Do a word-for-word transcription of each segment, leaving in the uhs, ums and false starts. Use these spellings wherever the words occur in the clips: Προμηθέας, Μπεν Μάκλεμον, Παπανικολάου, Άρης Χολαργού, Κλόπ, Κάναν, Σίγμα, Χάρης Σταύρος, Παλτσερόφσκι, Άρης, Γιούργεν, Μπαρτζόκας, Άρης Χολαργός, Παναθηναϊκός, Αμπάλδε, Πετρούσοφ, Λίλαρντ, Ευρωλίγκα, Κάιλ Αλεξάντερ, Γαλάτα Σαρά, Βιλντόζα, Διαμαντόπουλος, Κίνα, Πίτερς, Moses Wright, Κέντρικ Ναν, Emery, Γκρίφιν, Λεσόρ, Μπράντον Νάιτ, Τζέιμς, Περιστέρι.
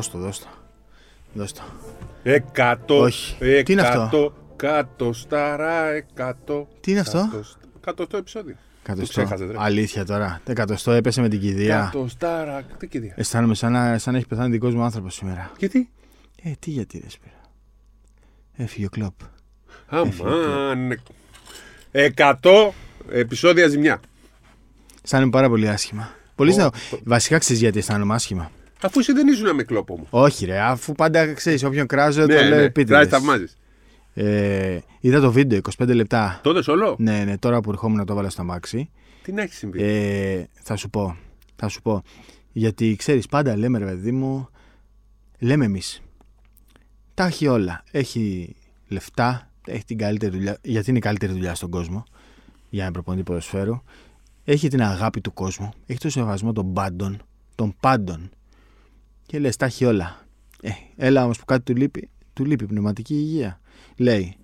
Δώσ' το, δώσ' το. Δώσ' το. Εκατό. Τι είναι αυτό? Κάτω σταρά, εκατό. Τι είναι αυτό? Εκατοστό επεισόδιο. Εκατοστό. Αλήθεια τώρα. Εκατοστό έπεσε με την κηδεία. Εκατοστάρα. Τι κηδεία. Αισθάνομαι σαν να, σαν να έχει πεθάνει δικός μου άνθρωπος σήμερα. Γιατί? Ε, τι γιατί δεν σπήρα. Έφυγε ο Κλόπ. Αμάν. Εκατό επεισόδια ζημιά. Αισθάνομαι πάρα πολύ άσχημα. Πολύ oh. Βασικά ξέρεις γιατί αισθάνομαι άσχημα. Αφού εσύ δεν ήσουν με Κλόπ μου. Όχι, ρε. Αφού πάντα ξέρεις, όποιον κράζω, ναι, το λέω ναι. Πίτερς. Ε, είδα το βίντεο, είκοσι πέντε λεπτά. Τότε σόλο. Ναι, ναι, τώρα που ερχόμουν να το βάλω στα μάξι. Τι να έχει συμβεί. Ε, θα σου πω. Θα σου πω. Γιατί ξέρεις, πάντα λέμε, ρε παιδί μου, λέμε εμείς. Τα έχει όλα. Έχει λεφτά, έχει την καλύτερη δουλειά. Γιατί είναι η καλύτερη δουλειά στον κόσμο. Για να προπονεί ποδοσφαίρου. Έχει την αγάπη του κόσμου. Έχει το σεβασμό των πάντων. Των πάντων. Και λες, τα έχει όλα. Ε, έλα όμως που κάτι του λείπει. Του λείπει πνευματική υγεία. Λέει,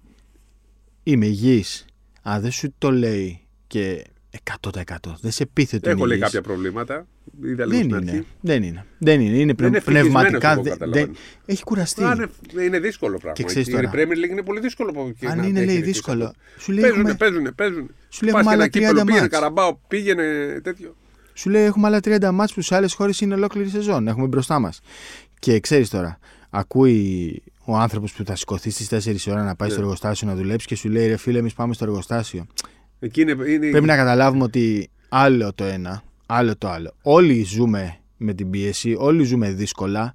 είμαι υγιής. Αν δεν σου το λέει και εκατό τοις εκατό, δεν σε πείθεται. Έχω λέει κάποια προβλήματα. Δεν είναι. Δεν είναι. Δεν είναι. Είναι, πνευ... είναι πνευματικά. Δε... Δεν... Έχει κουραστεί. Ά, είναι δύσκολο πράγμα. Η Premier League είναι πολύ δύσκολο. Αν είναι, λέει, δύσκολο. Σου λέει, παίζουνε, έχουμε... παίζουνε, παίζουνε. Σου λέει, έχουμε άλλα τριάντα μάτς. Καραμπάο, πήγαινε τέτοιο. Σου λέει, έχουμε άλλα τριάντα μάτς που σε άλλες χώρες είναι ολόκληρη σεζόν. Έχουμε μπροστά μας. Και ξέρεις τώρα, ακούει ο άνθρωπος που θα σηκωθεί στις τέσσερις η ώρα να πάει yeah. στο εργοστάσιο να δουλέψει και σου λέει, ρε φίλε, εμείς πάμε στο εργοστάσιο. Εκεί είναι, είναι... Πρέπει να καταλάβουμε ότι άλλο το ένα, άλλο το άλλο. Όλοι ζούμε με την πίεση, όλοι ζούμε δύσκολα.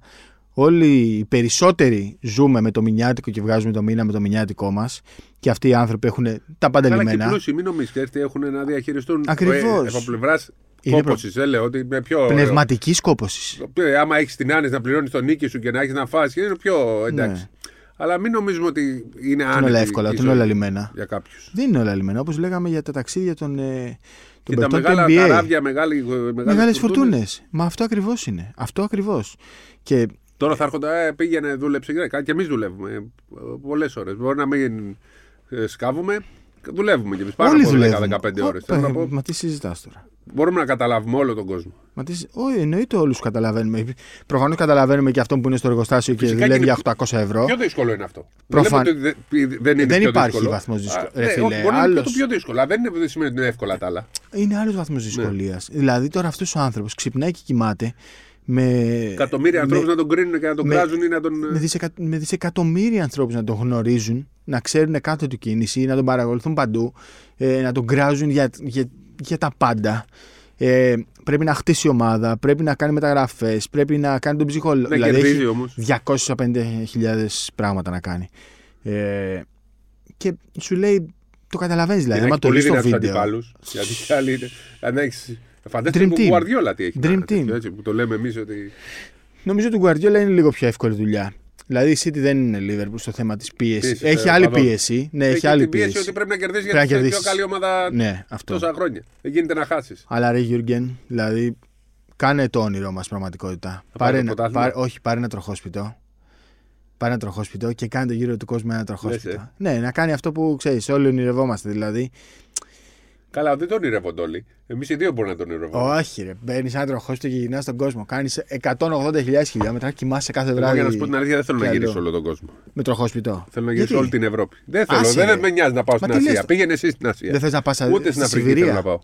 Όλοι οι περισσότεροι ζούμε με το μηνιάτικο και βγάζουμε το μήνα με το μηνιάτικό μας. Και αυτοί οι άνθρωποι έχουν τα πάντα λυμμένα. Αλλά και πλούσιοι, μην νομίζεις, έχουν να διαχειριστούν. Ακριβώς. Από πλευράς κόπωσης, δεν λέω ότι με πιο. Πνευματικής κόπωσης. Άμα έχεις την άνεση να πληρώνεις τον νίκη σου και να έχεις να φας, είναι πιο εντάξει. Ναι. Αλλά μην νομίζουμε ότι είναι άνεση. Είναι όλα εύκολα, ότι είναι όλα λυμμένα. Για κάποιους. Δεν είναι όλα λυμμένα. Όπως λέγαμε για τα ταξίδια των. Ε, των και τα μεγάλα εν μπι έι. Καράβια, μεγάλη, μεγάλες φορτούνες. Μα αυτό ακριβώς είναι. Αυτό ακριβώς. Και... Τώρα θα έρχονται, πήγαινε, δούλεψε και εμείς δουλεύουμε πολλές ώρες. Μπορεί να μην σκάβουμε. Δουλεύουμε κι εμείς πάνω από δέκα με δεκαπέντε ώρες. Μα τι συζητάς τώρα. Μπορούμε να καταλάβουμε όλο τον κόσμο. Μα τι, ό, εννοείται όλους καταλαβαίνουμε. Προφανώς καταλαβαίνουμε και αυτόν που είναι στο εργοστάσιο φυσικά και δουλεύει για οκτακόσια ευρώ. Πιο δύσκολο είναι αυτό. Προφαν... Ότι δε, δεν είναι δεν υπάρχει βαθμός δυσκολίας. Μπορεί άλλος... να είναι το πιο δύσκολο. Δεν είναι, σημαίνει ότι είναι εύκολα τα άλλα. Είναι άλλος βαθμός δυσκολίας. Ναι. Δηλαδή τώρα αυτός ο άνθρωπος ξυπνάει και κοιμάται. Με... Εκατομμύρια ανθρώπους να τον κρίνουν και να τον με... κράζουν ή να τον. Με, δισεκα... με δισεκατομμύρια ανθρώπους να τον γνωρίζουν, να ξέρουν κάθε του κίνηση, να τον παρακολουθούν παντού, ε, να τον κράζουν για, για, για τα πάντα. Ε, πρέπει να χτίσει ομάδα, πρέπει να κάνει μεταγραφές, πρέπει να κάνει τον ψυχολόγο. Να δηλαδή, κερδίζει όμως. διακόσιες πενήντα χιλιάδες πράγματα να κάνει. Ε, και σου λέει, το καταλαβαίνεις δηλαδή. Μα το λέει στο βίντεο. Γιατί κι άλλοι είναι. Αν έχεις. Φαντάζομαι ότι ο Γκουαρδιόλα τι έχει κάνει. Που το λέμε εμείς ότι. Νομίζω ότι ο Γκουαρδιόλα είναι λίγο πιο εύκολη δουλειά. Δηλαδή η City δεν είναι Liverpool στο θέμα της πίεσης. Πίεση, έχει ε, άλλη πίεση. πίεση. Ναι, έχει, έχει άλλη πίεση. πίεση ότι πρέπει να κερδίσεις γιατί είναι πιο καλή ομάδα ναι, τόσα χρόνια. Δεν γίνεται να χάσεις. Αλλά ρε Γιούργεν, δηλαδή κάνε το όνειρό μας πραγματικότητα. Πάρε ένα, πάρε, όχι, πάρε ένα τροχόσπιτο. Πάρε ένα τροχόσπιτο και κάνε το γύρο του κόσμου ένα τροχόσπιτο. Ναι, να κάνει αυτό που ξέρεις, όλοι ονειρευόμαστε δηλαδή. Καλά, δεν τον ονειρεύονται όλοι. Εμείς οι δύο μπορούμε να τον ονειρευόμαστε. Όχι, ρε. Μπαίνεις ένα τροχόσπιτο και γυρνάς τον κόσμο. Κάνεις εκατόν ογδόντα χιλιάδες χιλιόμετρα, κοιμάσαι κάθε βράδυ. Εγώ για να σου πω την αλήθεια, δεν θέλω να γυρίσω όλο τον κόσμο. Με τροχόσπιτο. Θέλω να γυρίσω όλη την Ευρώπη. Δεν θέλω, Άση, δεν με νοιάζει να πάω στην Ασία. Το... Πήγαινε εσύ στην Ασία. Δεν θες να πας στην Αφρική. Ούτε στην Αφρική θέλω να πάω.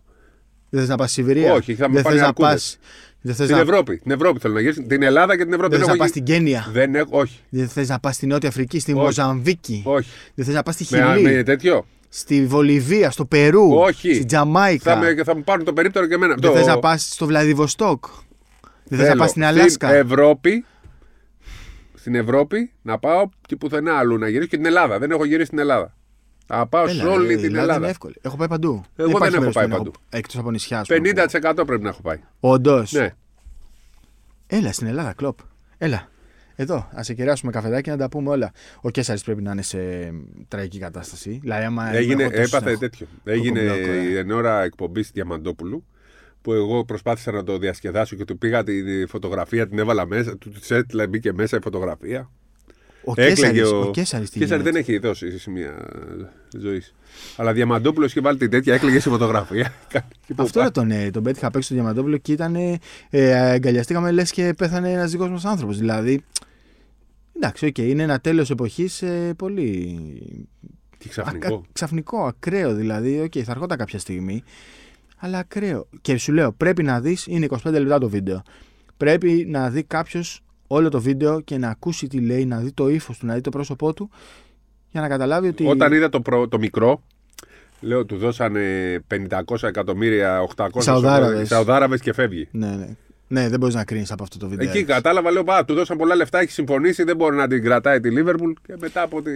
Δεν θες να πας στη Σιβηρία. Όχι, θα με πάρει να πας. Στην Ευρώπη. Την Ευρώπη θέλω να γυρίσω. Την Ελλάδα και την Ευρώπη. Δεν θες να πας στην Κένια. Δεν θες να πας στη Νότια Αφρική, στη Μοζαμβίκη. Δεν θες να πας στη Χιλή. Στη Βολιβία, στο Περού, όχι. Στη Τζαμάικα. Θα, με, θα μου πάρουν το περίπτερο και εμένα. Δεν το... θες να πας στο Βλαδιβοστόκ. Δεν θες να πας στην Αλάσκα. Στην Ευρώπη, στην Ευρώπη να πάω και πουθενά αλλού να γυρίσω και την Ελλάδα. Δεν έχω γυρίσει στην Ελλάδα. Θα πάω Έλα, σε όλη ε, την Ελλάδα. Ελλάδα. Είναι έχω πάει παντού. Εγώ δεν, δεν έχω πάει παντού. Εκτός από νησιά. πενήντα τοις εκατό πρέπει να έχω πάει. Όντως. Ναι. Έλα στην Ελλάδα, Κλόπ. Έλα. Εδώ, ας εκαιράσουμε καφεδάκι να τα πούμε όλα. Ο Κέσαρης πρέπει να είναι σε τραγική κατάσταση. Λαϊμα, Έγινε, έπαθε έχω... τέτοιο. Έγινε η ώρα εκπομπής Διαμαντόπουλου που εγώ προσπάθησα να το διασκεδάσω και του πήγα τη φωτογραφία, την έβαλα μέσα, του τσέτλα μπήκε μέσα η φωτογραφία. Ο Κέσαρης, ο... ο Κέσαρης, τι Κέσαρη δεν έχει δώσει σημεία ζωής. Αλλά Διαμαντόπουλος είχε βάλει την τέτοια, έκλαιγε σε φωτογραφία. Αυτό τον, τον πέτυχα παίξει τον Διαμαντόπουλο και ήταν. Ε, αγκαλιαστήκαμε λες και πέθανε ένας δικός μας άνθρωπος. Δηλαδή. Εντάξει, okay, είναι ένα τέλος εποχής ε, πολύ. Και ξαφνικό. Α, ξαφνικό, ακραίο δηλαδή. Οκ, okay, θα έρχονταν κάποια στιγμή. Αλλά ακραίο. Και σου λέω, πρέπει να δεις, είναι είκοσι πέντε λεπτά το βίντεο. Πρέπει να δει κάποιος όλο το βίντεο και να ακούσει τι λέει, να δει το ύφος του, να δει το πρόσωπό του για να καταλάβει ότι. Όταν είδα το, προ, το μικρό, λέω του δώσανε πεντακόσια εκατομμύρια, οκτακόσια Σαουδάραβες και φεύγει. Ναι, ναι. Ναι, δεν μπορείς να κρίνεις από αυτό το βίντεο. Εκεί κατάλαβα, λέω, α, του δώσαν πολλά λεφτά, έχει συμφωνήσει, δεν μπορεί να την κρατάει τη Liverpool και μετά από τη.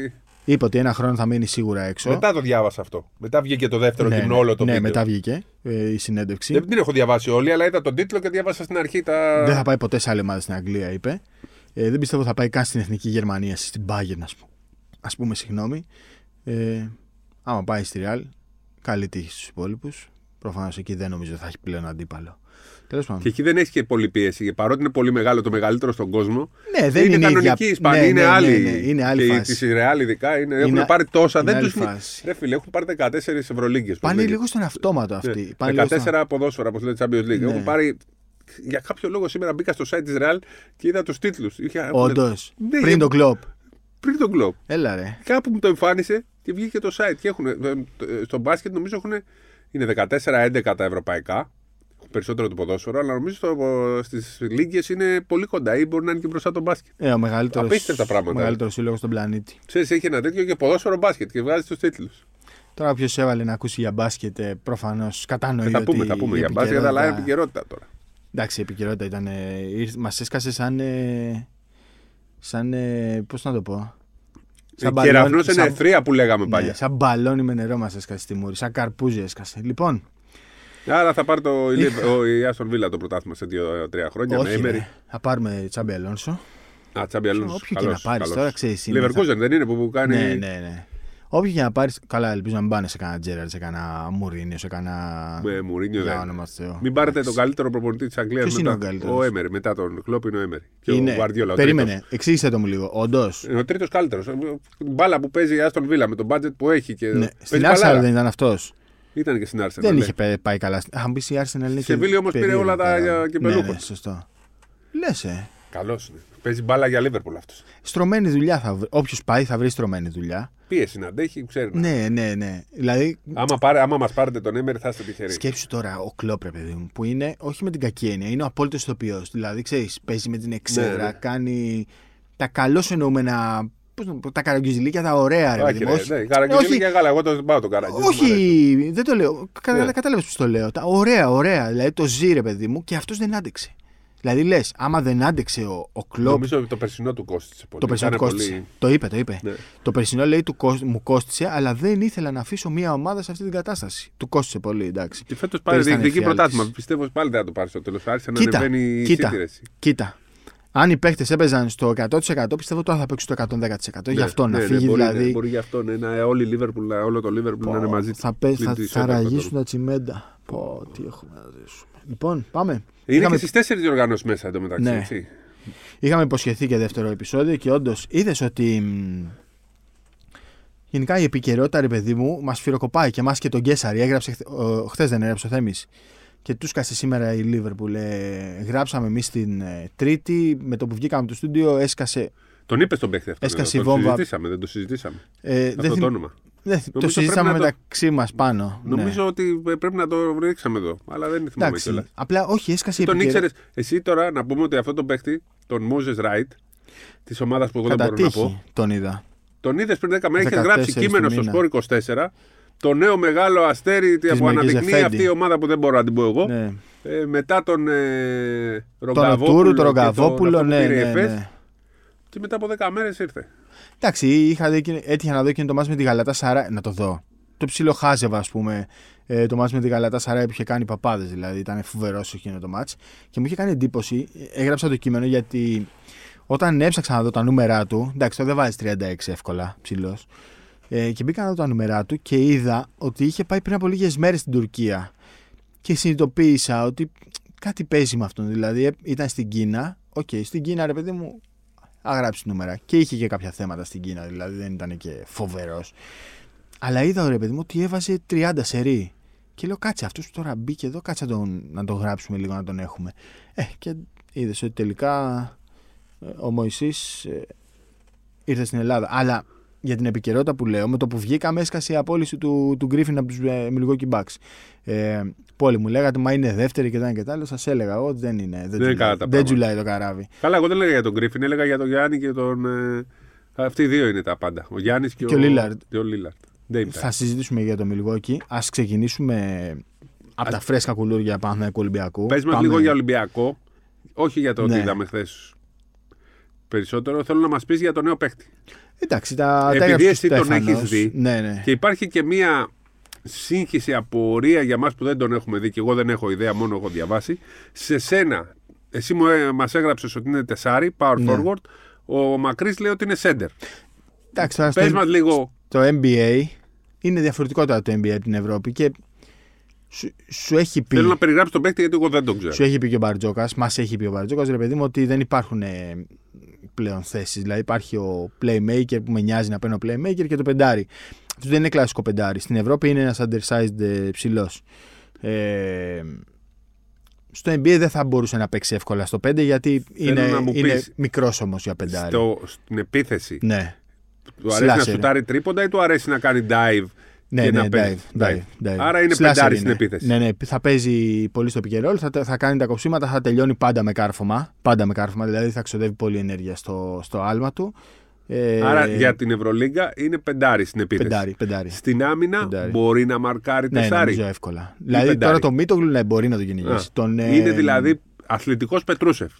Είπε ότι ένα χρόνο θα μείνει σίγουρα έξω. Μετά το διάβασα αυτό. Μετά βγήκε το δεύτερο ναι, τυμνό όλο το ναι, βίντεο. Ναι, μετά βγήκε ε, η συνέντευξη. Δεν την έχω διαβάσει όλη, αλλά είδα τον τίτλο και διάβασα στην αρχή τα. Δεν θα πάει ποτέ σε άλλη ομάδα στην Αγγλία, είπε. Ε, δεν πιστεύω θα πάει καν στην Εθνική Γερμανία, στην Bayern, ας πούμε. Ας πούμε, συγγνώμη. Ε, άμα πάει στη Real, καλή τύχη στους υπόλοιπους. Προφανώς εκεί δεν νομίζω θα έχει πλέον αντίπαλο. Και εκεί δεν έχει και πολύ πίεση. Παρότι είναι πολύ μεγάλο, το μεγαλύτερο στον κόσμο. Ναι, δεν είναι, είναι κανονική η Ισπανία. Ναι, είναι, ναι, ναι, ναι, ναι, είναι άλλη. Και τη Real ειδικά είναι, είναι, έχουν πάρει τόσα. Είναι δεν του ναι, φίλε, έχουν πάρει δεκατέσσερις Ευρωλίγκες. Πάνε λίγο στον αυτόματο αυτοί. Ναι. δεκατέσσερα στον... ποδόσφαιρα, όπως λέει τη Champions League. Ναι. Έχουν πάρει. Για κάποιο λόγο σήμερα μπήκα στο site τη Real και είδα τους τίτλους. Όντως. Ναι, πριν τον Κλόπ. Πριν τον Κλόπ. Έλα ρε. Κάπου μου το εμφάνισε και βγήκε το site. Και έχουν, στο μπάσκετ νομίζω έχουν. Είναι δεκατέσσερα έντεκα τα ευρωπαϊκά. Περισσότερο το ποδόσφαιρο, αλλά νομίζω στις λίγες είναι πολύ κοντά ή μπορεί να είναι και μπροστά το μπάσκετ. Ε, ο μεγαλύτερος, απίστευτα πράγματα. Ο μεγαλύτερος σύλλογος στον πλανήτη. Ξέρεις, έχει ένα τέτοιο και ποδόσφαιρο μπάσκετ και βγάζει τους τίτλους. Τώρα, ποιος έβαλε να ακούσει για μπάσκετ, προφανώς κατανοεί. Θα πούμε, θα πούμε για μπάσκετ, αλλά είναι επικαιρότητα τώρα. Εντάξει, η επικαιρότητα ήταν. Μας έσκασε σαν. σαν πώς να το πω. Κεραυνός εν αιθρία που λέγαμε παλιά. Σαν μπαλόνι με νερό μας έσκασε στη μούρη, σαν καρπούζι έσκασε. Λοιπόν. Άρα θα πάρει το, η Aston Villa το πρωτάθλημα σε δύο τρία χρόνια. Όχι, με ναι. Θα πάρουμε Τσάμπι Αλόνσο. Α, Τσάμπι Αλόνσο. Όποιο καλώς, και να πάρει τώρα, ξέρει. Leverkusen θα... δεν είναι που, που κάνει. Ναι, ναι, ναι. Όποιο και να πάρει. Καλά, ελπίζω να μην πάνε σε κανένα Τζέραρντ, σε κανένα Μουρίνιο, σε κανένα. Με Μουρίνιο δεν. Μην πάρετε τον καλύτερο προπονητή τη Αγγλία μετά. Ο Έμερι, μετά τον Κλόπ είναι ο Έμερι. Και είναι... ο Γκουαρδιόλα. Περίμενε, εξήγησε το μου λίγο. Όντως. Ο τρίτο καλύτερο. Μπάλα που παίζει η Aston Villa με τον budget που έχει. Στην Arsenal δεν ήταν αυτό. Ήταν και στην Arsenal. Δεν είχε πάει καλά. Αν μπει η Arsenal. Σε Βίλη όμως πήρε όλα τα κυπελούχα. Ναι, ναι, σωστό. Λες, ε. Καλός είναι. Παίζει μπάλα για Liverpool αυτός. Στρωμένη δουλειά θα βρει. Όποιος πάει θα βρει στρωμένη δουλειά. Πίεση να αντέχει, ξέρει. Ναι, ναι, ναι. Δηλαδή... Άμα, πάρε, άμα μας πάρετε τον Έμερ, θα είστε τυχεροί. Σκέψου τώρα ο Κλόπ, ρε παιδί μου, που είναι όχι με την κακή έννοια, είναι ο απόλυτος ηθοποιός. Δηλαδή, ξέρεις, παίζει με την εξέδρα, ναι, κάνει τα καλώς εννοούμενα. Τα καραγκιουζιλίκια τα ωραία, ρε παιδί μου. Ναι, καραγκιουζιλίκια γάλα. Εγώ το πάω το καραγκιουζιλίκια. Όχι, δεν το λέω. Κατάλαβες πώς το λέω. Τα ωραία, ωραία. Δηλαδή το ζει, ρε παιδί μου, και αυτός δεν άντεξε. Δηλαδή λες, άμα δεν άντεξε ο, ο Κλόπ. Νομίζω ότι το περσινό του κόστησε πολύ. Το περσινό του κόστησε. Πολύ... Το είπε, το είπε. Ναι. Το περσινό λέει του κόσ... μου κόστησε, αλλά δεν ήθελα να αφήσω μια ομάδα σε αυτή την κατάσταση. Του κόστησε πολύ, εντάξει. Και φέτος πάρει διεκδικεί πρωτάθλημα. Πιστεύω πάλι δεν θα το πάρει στο τέλος. Άρχισε να ανεβαίνει η σύνδεση. Κοίτα. Αν οι παίχτες έπαιζαν στο εκατό τοις εκατό, πιστεύω τώρα θα παίξουν το εκατόν δέκα τοις εκατό. Ναι, γι' αυτό ναι, να φύγει ναι, μπορεί, δηλαδή. Ναι, μπορεί γι' αυτό ναι, να, όλη Λίβερπουλ, όλο το Λίβερπουλ να είναι μαζί του. Θα, θα, θα, θα ραγίσουν τα τσιμέντα. Πω, τι έχουμε να ζήσουμε. Λοιπόν, πάμε. Είναι είχαμε... και στις τέσσερις διοργανώσεις μέσα εντωμεταξύ. Ναι. Είχαμε υποσχεθεί και δεύτερο επεισόδιο και όντως είδες ότι. Γενικά η επικαιρότητα, ρε παιδί μου, μας φυροκοπάει και εμάς και τον Κέσαρη. Έγραψε, χθες δεν έγραψε ο Θέμης. Και τους κασε σήμερα η Liverpool. Ε, γράψαμε εμείς την ε, Τρίτη. Με το που βγήκαμε από το στούντιο έσκασε. Τον είπες τον παίχτη αυτό. Έσκασε εδώ, η βόμβα. Συζητήσαμε, δεν το συζητήσαμε. Ε, αυτό δεν το όνομα. Δεν, το συζητήσαμε μεταξύ το... μας πάνω. Νομίζω ναι, ότι πρέπει να το ρίξαμε εδώ. Αλλά δεν θυμάμαι κιόλας. Απλά όχι, έσκασε η επικαιρότητα. Τον ήξερες. Εσύ τώρα να πούμε ότι αυτό τον παίχτη, τον Moses Wright, της ομάδας που εγώ δεν μπορώ να πω. Τον είδα. Τον είδες πριν δέκα μέρες. Έχεις γράψει κείμενο στο Σπορ είκοσι τέσσερα. Το νέο μεγάλο αστέρι που αναδεικνύει αυτή η ομάδα που δεν μπορώ να την πω εγώ. Ναι. Ε, μετά τον ε, Ρογκαβόπουλο. Τον Τούρου, τον Ρογκαβόπουλο, το, ναι, ναι, ναι. Και μετά από δέκα μέρες ήρθε. Εντάξει, είχα, έτυχα να δω και το μάτς με τη Γαλάτα Σαρά. Να το δω. Το ψιλοχάζευα, ας πούμε. Ε, το μάτς με τη Γαλάτα Σαρά που είχε κάνει παπάδες. Δηλαδή ήταν φοβερός εκείνο το μάτς. Και μου είχε κάνει εντύπωση. Έγραψα το κείμενο γιατί όταν έψαξα να δω τα νούμερα του. Εντάξει, το δεν βάζει τριάντα έξι εύκολα ψηλός. Και μπήκα να δω τα νούμερα του και είδα ότι είχε πάει πριν από λίγες μέρες στην Τουρκία. Και συνειδητοποίησα ότι κάτι παίζει με αυτόν. Δηλαδή ήταν στην Κίνα. Οκ, okay, στην Κίνα, ρε παιδί μου, αγράψει νούμερα. Και είχε και κάποια θέματα στην Κίνα, δηλαδή δεν ήταν και φοβερός. Αλλά είδα, ρε παιδί μου, ότι έβαζε τριάντα σερί. Και λέω, κάτσε, αυτός που τώρα μπήκε εδώ, κάτσε τον, να τον γράψουμε λίγο, να τον έχουμε. Ε, και είδες ότι τελικά ο Μωυσής ε, ήρθε στην Ελλάδα. Αλλά για την επικαιρότητα που λέω, με το που βγήκαμε έσκασε η απόλυση του, του Γκρίφιν από τους ε, Μιλγόκι Μπακς. Ε, Πολλοί μου λέγατε, μα είναι δεύτερη και τα και τα άλλα. Σας έλεγα, εγώ δεν είναι. Δεν τζουλάει το καράβι. Καλά, εγώ δεν έλεγα για τον Γκρίφιν, έλεγα για τον Γιάννη και τον. Ε, αυτοί οι δύο είναι τα πάντα. Ο Γιάννης και, και ο, ο Λίλαρντ. Θα συζητήσουμε για το Μιλγόκι. Ας ξεκινήσουμε από Ας... τα φρέσκα κουλούρια Παναθηναϊκού Ολυμπιακού. Πες μας Πάμε... λίγο για Ολυμπιακό. Όχι για το ότι ναι. είδαμε χθες. Περισσότερο θέλω να μας πεις για το νέο παίκτη. Εντάξει, τα επειδή εσύ τον έχεις δει. Ναι, ναι. Και υπάρχει και μία σύγχυση, απορία για μας που δεν τον έχουμε δει και εγώ δεν έχω ιδέα, μόνο έχω διαβάσει. Σε σένα, εσύ μας έγραψες ότι είναι τεσάρι, power ναι. forward. Ο Μακρύς λέει ότι είναι center. Εντάξει, πες το... μας λίγο. Το εν μπι έι είναι διαφορετικό τώρα το εν μπι έι από την Ευρώπη και σου, σου έχει πει. Θέλω να περιγράψεις τον παίκτη γιατί εγώ δεν τον ξέρω. Σου έχει πει και ο Μπαρτζόκας, μας έχει πει ο Μπαρτζόκας, ρε παιδί μου, ότι δεν υπάρχουν ε, πλέον θέσεις. Δηλαδή υπάρχει ο playmaker που με νοιάζει να παίρνω playmaker και το πεντάρι. Αυτό δεν είναι κλασικό πεντάρι. Στην Ευρώπη είναι ένας undersized ε, ψηλός. Ε, στο εν μπι έι δεν θα μπορούσε να παίξει εύκολα στο πέντε γιατί είναι, είναι μικρός όμως για πεντάρι. Στο, στην επίθεση. Ναι. Του αρέσει Slasher. να σουτάρει τρίποντα ή του αρέσει να κάνει dive ναι, και ναι, να παίζει. Dive, dive, dive. Άρα είναι Slasher πεντάρι είναι. Στην επίθεση. Ναι, ναι, θα παίζει πολύ στο pick and roll, θα, θα κάνει τα κοψίματα, θα τελειώνει πάντα με κάρφωμα. Πάντα με κάρφωμα, δηλαδή θα ξοδεύει πολλή ενέργεια στο, στο άλμα του. Ε, Άρα για την Ευρωλίγκα είναι πεντάρι στην επίθεση. Πεντάρι, πεντάρι. Στην άμυνα πεντάρι. Μπορεί να μαρκάρει τεσάρι. Ναι, νομίζω εύκολα. Δηλαδή πεντάρι. Τώρα το Μίτογλου ναι, μπορεί να το κυνηγήσει. Ε... Είναι δηλαδή αθλητικός Πετρούσοφ.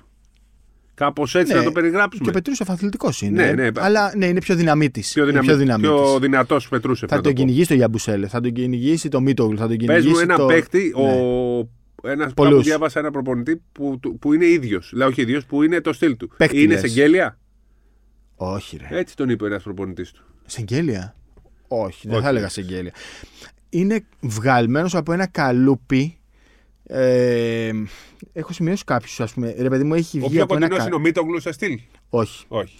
Κάπως έτσι ναι, να το περιγράψουμε. Και ο Πετρούσοφ αθλητικός είναι. Ναι, ναι. Αλλά ναι, είναι πιο δυναμίτης. Πιο, δυναμί... πιο, δυναμίτης. πιο δυνατός Πετρούσοφ. Θα τον κυνηγήσει το Γιαμπουσέλε, θα τον κυνηγήσει το Μίτογλου, θα τον κυνηγήσει. Πες μου ένα το... παίκτη, ναι. ο... ένας που διάβασα ένα προπονητή που, που είναι ίδιος. Λέω όχι ίδιος, που είναι το στυλ του. Παίκτη είναι Σεγγέλια. Όχι, ρε. Έτσι τον είπε ένας προπονητής του. Σεγγέλια. Όχι, δεν όχι. θα έλεγα Σεγγέλια. Είναι βγαλμένος από ένα καλούπι. Ε, έχω σημειώσει κάποιους, ας πούμε. Ρε παιδί μου, έχει βγει από ένα. Ο πιο κοντινός είναι ο Μίτογλου σε στυλ. Όχι. Όχι.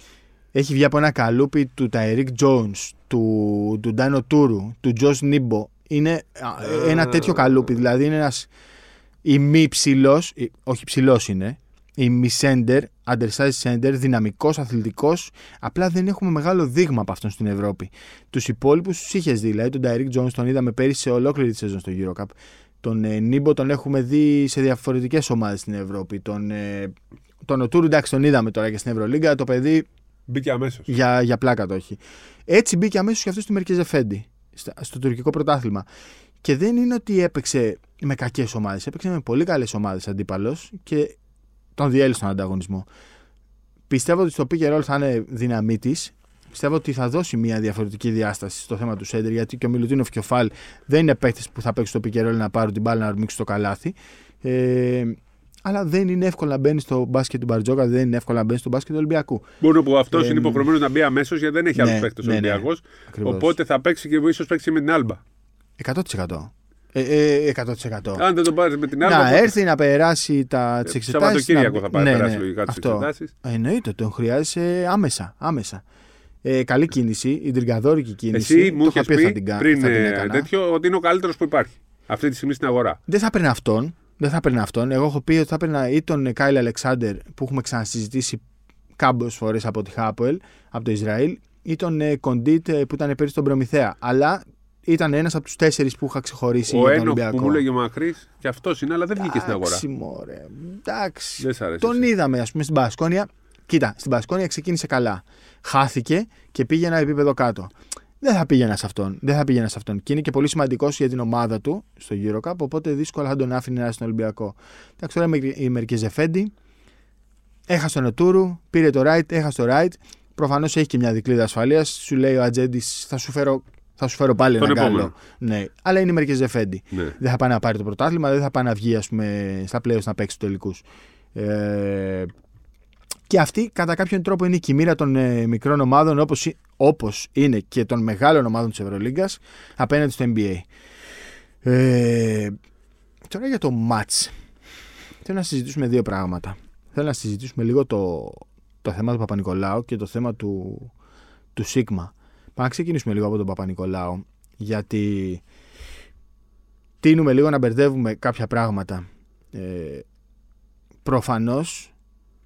Έχει βγει από ένα καλούπι του Ταϊρίκ Τζόουνς, του Ντάνο Τούρου, του Τζος Νίμπο. Είναι ε, ένα ε, τέτοιο καλούπι. Δηλαδή είναι ένας ημιψηλός, όχι ψηλός είναι, ημισέντερ, undersized center, δυναμικός, αθλητικός. Απλά δεν έχουμε μεγάλο δείγμα από αυτόν στην Ευρώπη. Τους υπόλοιπους τους είχες δει. Δηλαδή τον Ταϊρίκ Τζόουνς τον είδαμε πέρυσι σε ολόκληρη τη σεζόν στο Eurocup. Τον ε, Νίμπο τον έχουμε δει σε διαφορετικές ομάδες στην Ευρώπη. Τον, ε, τον Οτούρου, εντάξει, τον είδαμε τώρα και στην Ευρωλίγκα. Το παιδί μπήκε αμέσως. Για, για πλάκα το έχει. Έτσι μπήκε αμέσως και αυτό στη Μερκεζεφέντη, στο τουρκικό πρωτάθλημα. Και δεν είναι ότι έπαιξε με κακές ομάδες. Έπαιξε με πολύ καλές ομάδες αντίπαλος και τον διέλυσε τον ανταγωνισμό. Πιστεύω ότι στο pick and roll θα είναι δυναμίτης. Πιστεύω ότι θα δώσει μια διαφορετική διάσταση στο θέμα του σέντερ, γιατί και ο Μιλουτίνοφ και ο Φαλ δεν είναι παίκτες που θα παίξουν το pick and roll να πάρουν την μπάλα να ορμήξουν το καλάθι. Ε, αλλά δεν είναι εύκολο να μπαίνει στο μπάσκετ του Μπαρτζόκα, δεν είναι εύκολο να μπαίνει στο μπάσκετ του Ολυμπιακού. Μόνο που αυτό ε, είναι υποχρεωμένο να μπει αμέσως γιατί δεν έχει ναι, άλλο παίκτες ο ναι, Ολυμπιακός. Ναι, οπότε θα παίξει και ίσως παίξει με την Άλμπα. εκατό τοις εκατό. Ε, εκατό τοις εκατό. Αν δεν τον πάρει με την Άλμπα. Να έρθει τότε... να περάσει τα εξετάσεις. Ε, Σαββατοκύριακο να... θα πάει, ναι, περάσει ναι, λογικά τις εξετάσεις. Εννοείται, τον χρειάζεσαι άμεσα. άμεσα. Ε, καλή κίνηση, η τριγκαδόρικη κίνηση. Εσύ μου είχες πει την, πριν θα την τέτοιο ότι είναι ο καλύτερος που υπάρχει αυτή τη στιγμή στην αγορά. Δεν θα παίρνει αυτόν, δεν θα παίρνει αυτόν. Εγώ έχω πει ότι θα παίρνει ή τον Κάιλ Αλεξάντερ που έχουμε ξανασυζητήσει κάμπες φορές από τη Χάποελ, από το Ισραήλ, ή τον Κοντίτ που ήταν πέρυσι στον Προμηθέα. Αλλά ήταν ένας από τους τέσσερις που είχα ξεχωρίσει για τον Ολυμπιακό. Ο Ένοχ που μου λέγε ο Μακρύς και αυτός είναι, αλλά δεν βγήκε στην αγορά. Μωρέ, εντάξει, τον είδαμε ας πούμε στην Μπασκόνια. Κοίτα, στην Μπασκόνια ξεκίνησε καλά. Χάθηκε και πήγε ένα επίπεδο κάτω. Δεν θα πήγαινα σε αυτόν. Δεν θα πήγαινα σε αυτόν. Και είναι και πολύ σημαντικός για την ομάδα του στο Eurocup, οπότε δύσκολα θα τον άφηνε να στον Ολυμπιακό. Εντάξει, τώρα η Μερκεζεφέντη. Έχασε τον Οτούρου, πήρε το right, έχασε το right. Προφανώς έχει και μια δικλίδα ασφαλείας. Σου λέει ο Ατζέντης, θα σου φέρω, θα σου φέρω πάλι τον ένα καλό. Ναι. Αλλά είναι η Μερκεζεφέντη. Ναι. Δεν θα πάει να πάρει το πρωτάθλημα, δεν θα πάει να βγει ας πούμε, στα playoffs να παίξει τελικούς. Ε, Και αυτή κατά κάποιον τρόπο είναι η κοιμήρα των ε, μικρών ομάδων όπως, όπως είναι και των μεγάλων ομάδων της Ευρωλίγκας απέναντι στο εν μπι έι. Ε, τώρα για το match. Θέλω να συζητήσουμε δύο πράγματα. Θέλω να συζητήσουμε λίγο το, το θέμα του Παπανικολάου και το θέμα του, του Σίγμα. Πάμε να ξεκινήσουμε λίγο από τον Παπανικολάου, γιατί τείνουμε λίγο να μπερδεύουμε κάποια πράγματα. Ε, προφανώς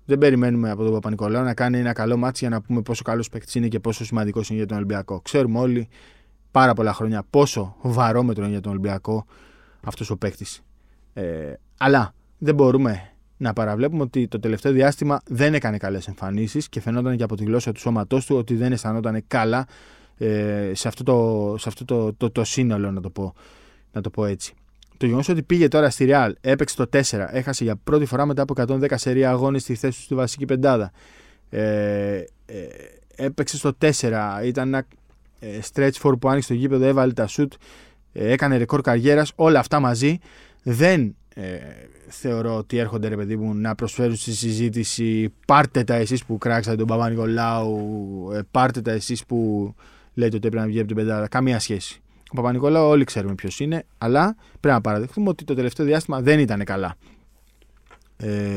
δεν περιμένουμε από τον Παπανικολάου να κάνει ένα καλό μάτς για να πούμε πόσο καλός παίκτης είναι και πόσο σημαντικός είναι για τον Ολυμπιακό. Ξέρουμε όλοι πάρα πολλά χρόνια πόσο βαρόμετρο είναι για τον Ολυμπιακό αυτός ο παίκτης. Ε, αλλά δεν μπορούμε να παραβλέπουμε ότι το τελευταίο διάστημα δεν έκανε καλές εμφανίσεις και φαινόταν και από τη γλώσσα του σώματός του ότι δεν αισθανόταν καλά ε, σε αυτό, το, σε αυτό το, το, το, το σύνολο, να το πω, να το πω έτσι. Το γεγονός ότι πήγε τώρα στη Real, έπαιξε το τέσσερα, έχασε για πρώτη φορά μετά από εκατόν δέκα σερία αγώνες στη θέση του στη βασική πεντάδα. Ε, ε, έπαιξε στο τέσσερα, ήταν ένα ε, stretch for που άνοιξε το γήπεδο, έβαλε τα shoot, ε, έκανε ρεκόρ καριέρας, όλα αυτά μαζί δεν ε, θεωρώ ότι έρχονται, ρε παιδί μου, να προσφέρουν στη συζήτηση πάρτε τα εσείς που κράξατε τον Παπανικολάου, ε, πάρτε τα εσείς που λέτε ότι έπρεπε να βγει από την πεντάδα. Καμία σχέση. Ο Παπανικολάου όλοι ξέρουμε ποιος είναι, αλλά πρέπει να παραδεχτούμε ότι το τελευταίο διάστημα δεν ήταν καλά. Ε,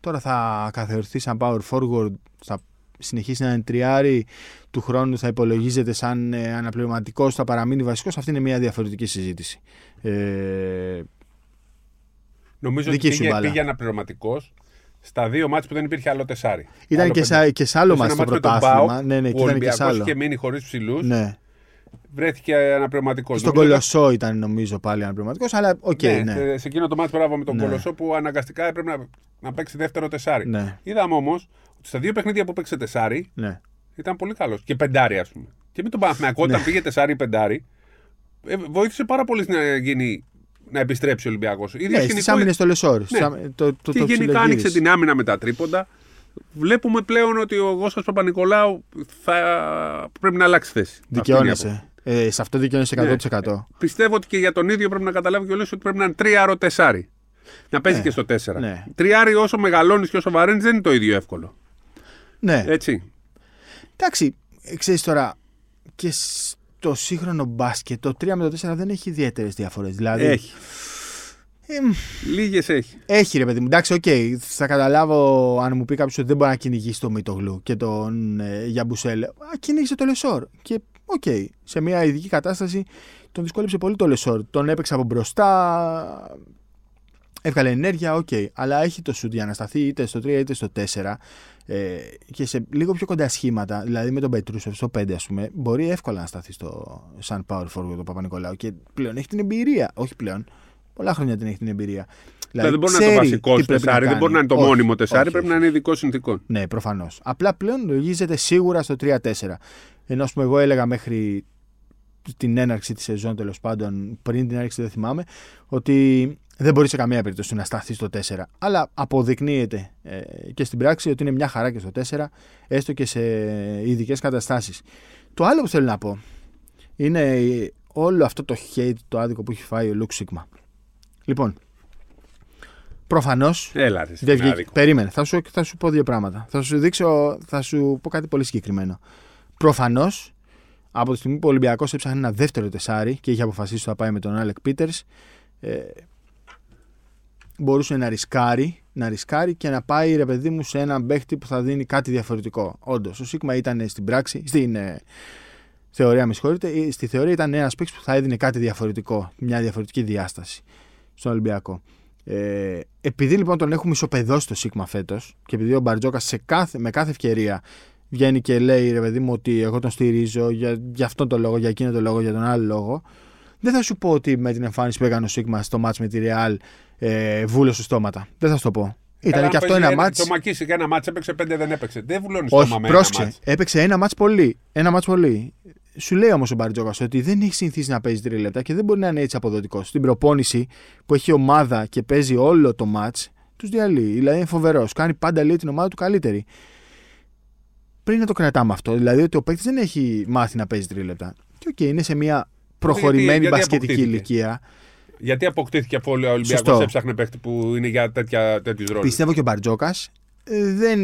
τώρα θα καθεωρηθεί σαν power forward, θα συνεχίσει να είναι τριάρι, του χρόνου θα υπολογίζεται σαν ε, αναπληρωματικός, θα παραμείνει βασικός. Αυτή είναι μια διαφορετική συζήτηση. Ε, Νομίζω ότι πήγε, πήγε αναπληρωματικός στα δύο μάτς που δεν υπήρχε άλλο τεσάρι. Ήταν άλλο και, σε, και σε άλλο μάτς το πρωτάθλημα. Ναι, ναι, ο Ολυμπιακός είχε μείνει χωρίς ψηλούς. Ναι. Βρέθηκε αναπληρωματικός. Στον Κολοσσό ήταν... ήταν νομίζω πάλι αναπληρωματικός, αλλά οκ. Okay, ναι, ναι. Σε εκείνο το μάτι πράβαμε τον ναι. Κολοσσό που αναγκαστικά έπρεπε να, να παίξει δεύτερο τεσάρι. Ναι. Είδαμε όμως ότι στα δύο παιχνίδια που παίξε τεσάρι ναι. ήταν πολύ καλός. Και πεντάρι, ας πούμε. Και με τον Παναθηναϊκό, όταν ναι. πήγε τεσάρι ή πεντάρι, ε, βοήθησε πάρα πολύ να, γίνει, να επιστρέψει ο Ολυμπιακός. Ναι, στις άμυνες στο Λεσόρ. Και γενικά άνοιξε την άμυνα με τα τρίποντα. Βλέπουμε πλέον ότι ο Γόσας Παπανικολάου θα πρέπει να αλλάξει θέση. Δικαιώνεσαι. Ε, σε αυτό δικαιώνεσαι εκατό τοις εκατό. Ναι. Πιστεύω ότι και για τον ίδιο πρέπει να καταλάβει και ο Λέσος ότι πρέπει να είναι τριάρο τεσάρι. Να παίζει ναι. και στο τέσσερα. Ναι. Τριάρι όσο μεγαλώνεις και όσο βαραίνεις δεν είναι το ίδιο εύκολο. Ναι. Έτσι. Εντάξει, ξέρεις τώρα και στο σύγχρονο μπάσκετ το τρία με το τέσσερα δεν έχει ιδιαίτερες διαφορές. Δηλαδή... Έχει. Λίγες έχει. Έχει, ρε παιδί μου. Εντάξει, οκ. Okay. Θα καταλάβω αν μου πει κάποιος ότι δεν μπορεί να κυνηγήσει τον Μητογλου και τον ε, Γιαμπουσέλ. Α, κυνήγησε το Λεσόρ. Και οκ. Okay. Σε μια ειδική κατάσταση τον δυσκόλεψε πολύ το Λεσόρ. Τον έπαιξε από μπροστά. Έβγαλε ενέργεια. Οκ. Okay. Αλλά έχει το σουτ για να σταθεί είτε στο τρία είτε στο τέσσερα. Ε, και σε λίγο πιο κοντά σχήματα, δηλαδή με τον Πετρούσοφ στο πέντε, ας πούμε, μπορεί εύκολα να σταθεί στο σαν power forward του Παπανικολάου. Και πλέον έχει την εμπειρία. Όχι πλέον. Πολλά χρόνια την έχει την εμπειρία. Δηλαδή, δεν μπορεί να είναι το βασικό τεσάρι, δεν μπορεί να είναι το όχι, μόνιμο τεσάρι, πρέπει όχι. να είναι ειδικό συνθηκό. Ναι, προφανώς. Απλά πλέον λογίζεται σίγουρα στο τρία τέσσερα. Ενώ, ας πούμε, εγώ έλεγα μέχρι την έναρξη τη σεζόν, τέλος πάντων, πριν την έναρξη δεν θυμάμαι, ότι δεν μπορεί σε καμία περίπτωση να σταθεί στο τέσσερα. Αλλά αποδεικνύεται ε, και στην πράξη ότι είναι μια χαρά και στο τέσσερα, έστω και σε ειδικές καταστάσεις. Το άλλο που θέλω να πω είναι όλο αυτό το hate, το άδικο που έχει φάει ο Λουκ Σίγμα. Λοιπόν, προφανώς. Έλα, δεν βγήκε. Περίμενε, θα σου, θα σου πω δύο πράγματα. Θα σου δείξω, θα σου πω κάτι πολύ συγκεκριμένο. Προφανώς, από τη στιγμή που ο Ολυμπιακός έψαχνε ένα δεύτερο τεσάρι και είχε αποφασίσει να πάει με τον Άλεκ Πίτερς, ε, μπορούσε να ρισκάρει, να ρισκάρει και να πάει, ρε παιδί μου, σε έναν παίχτη που θα δίνει κάτι διαφορετικό. Όντως, ο Σίγμα ήταν στην πράξη, στην. Ε, Θεωρία, με συγχωρείτε, στη θεωρία ήταν ένας παίκτης που θα έδινε κάτι διαφορετικό, μια διαφορετική διάσταση στον Ολυμπιακό. Ε, επειδή λοιπόν τον έχουμε ισοπεδώσει το Σίγμα φέτος και επειδή ο Μπαρτζόκας σε κάθε, με κάθε ευκαιρία βγαίνει και λέει, ρε παιδί μου, ότι εγώ τον στηρίζω για, για αυτόν τον λόγο, για εκείνον τον λόγο, για τον άλλο λόγο, δεν θα σου πω ότι με την εμφάνιση που έκανε ο Σίγμα στο μάτς με τη Real ε, βούλωσε στόματα. Δεν θα σου το πω. Ήταν και αυτό ένα μάτς. Το μακίσει και ένα μάτς, έπαιξε πέντε, δεν έπαιξε. Δεν βουλώνει στόμα με ένα μάτς. Έπαιξε ένα μάτς πολύ. Ένα μάτς πολύ. Σου λέει όμως ο Μπαρτζόκας ότι δεν έχει συνηθίσει να παίζει τρία λεπτά και δεν μπορεί να είναι έτσι αποδοτικός. Στην προπόνηση που έχει ομάδα και παίζει όλο το μάτς, τους διαλύει. Δηλαδή είναι φοβερός. Κάνει πάντα λέει την ομάδα του καλύτερη. Πριν να το κρατάμε αυτό. Δηλαδή ότι ο παίκτης δεν έχει μάθει να παίζει τρία λεπτά. Και οκ, okay, είναι σε μια προχωρημένη μπασκετική ηλικία. Γιατί αποκτήθηκε αφού ο Ολυμπιακός έψαχνε παίκτη που είναι για τέτοιους ρόλους. Πιστεύω και ο Μπαρτζόκας δεν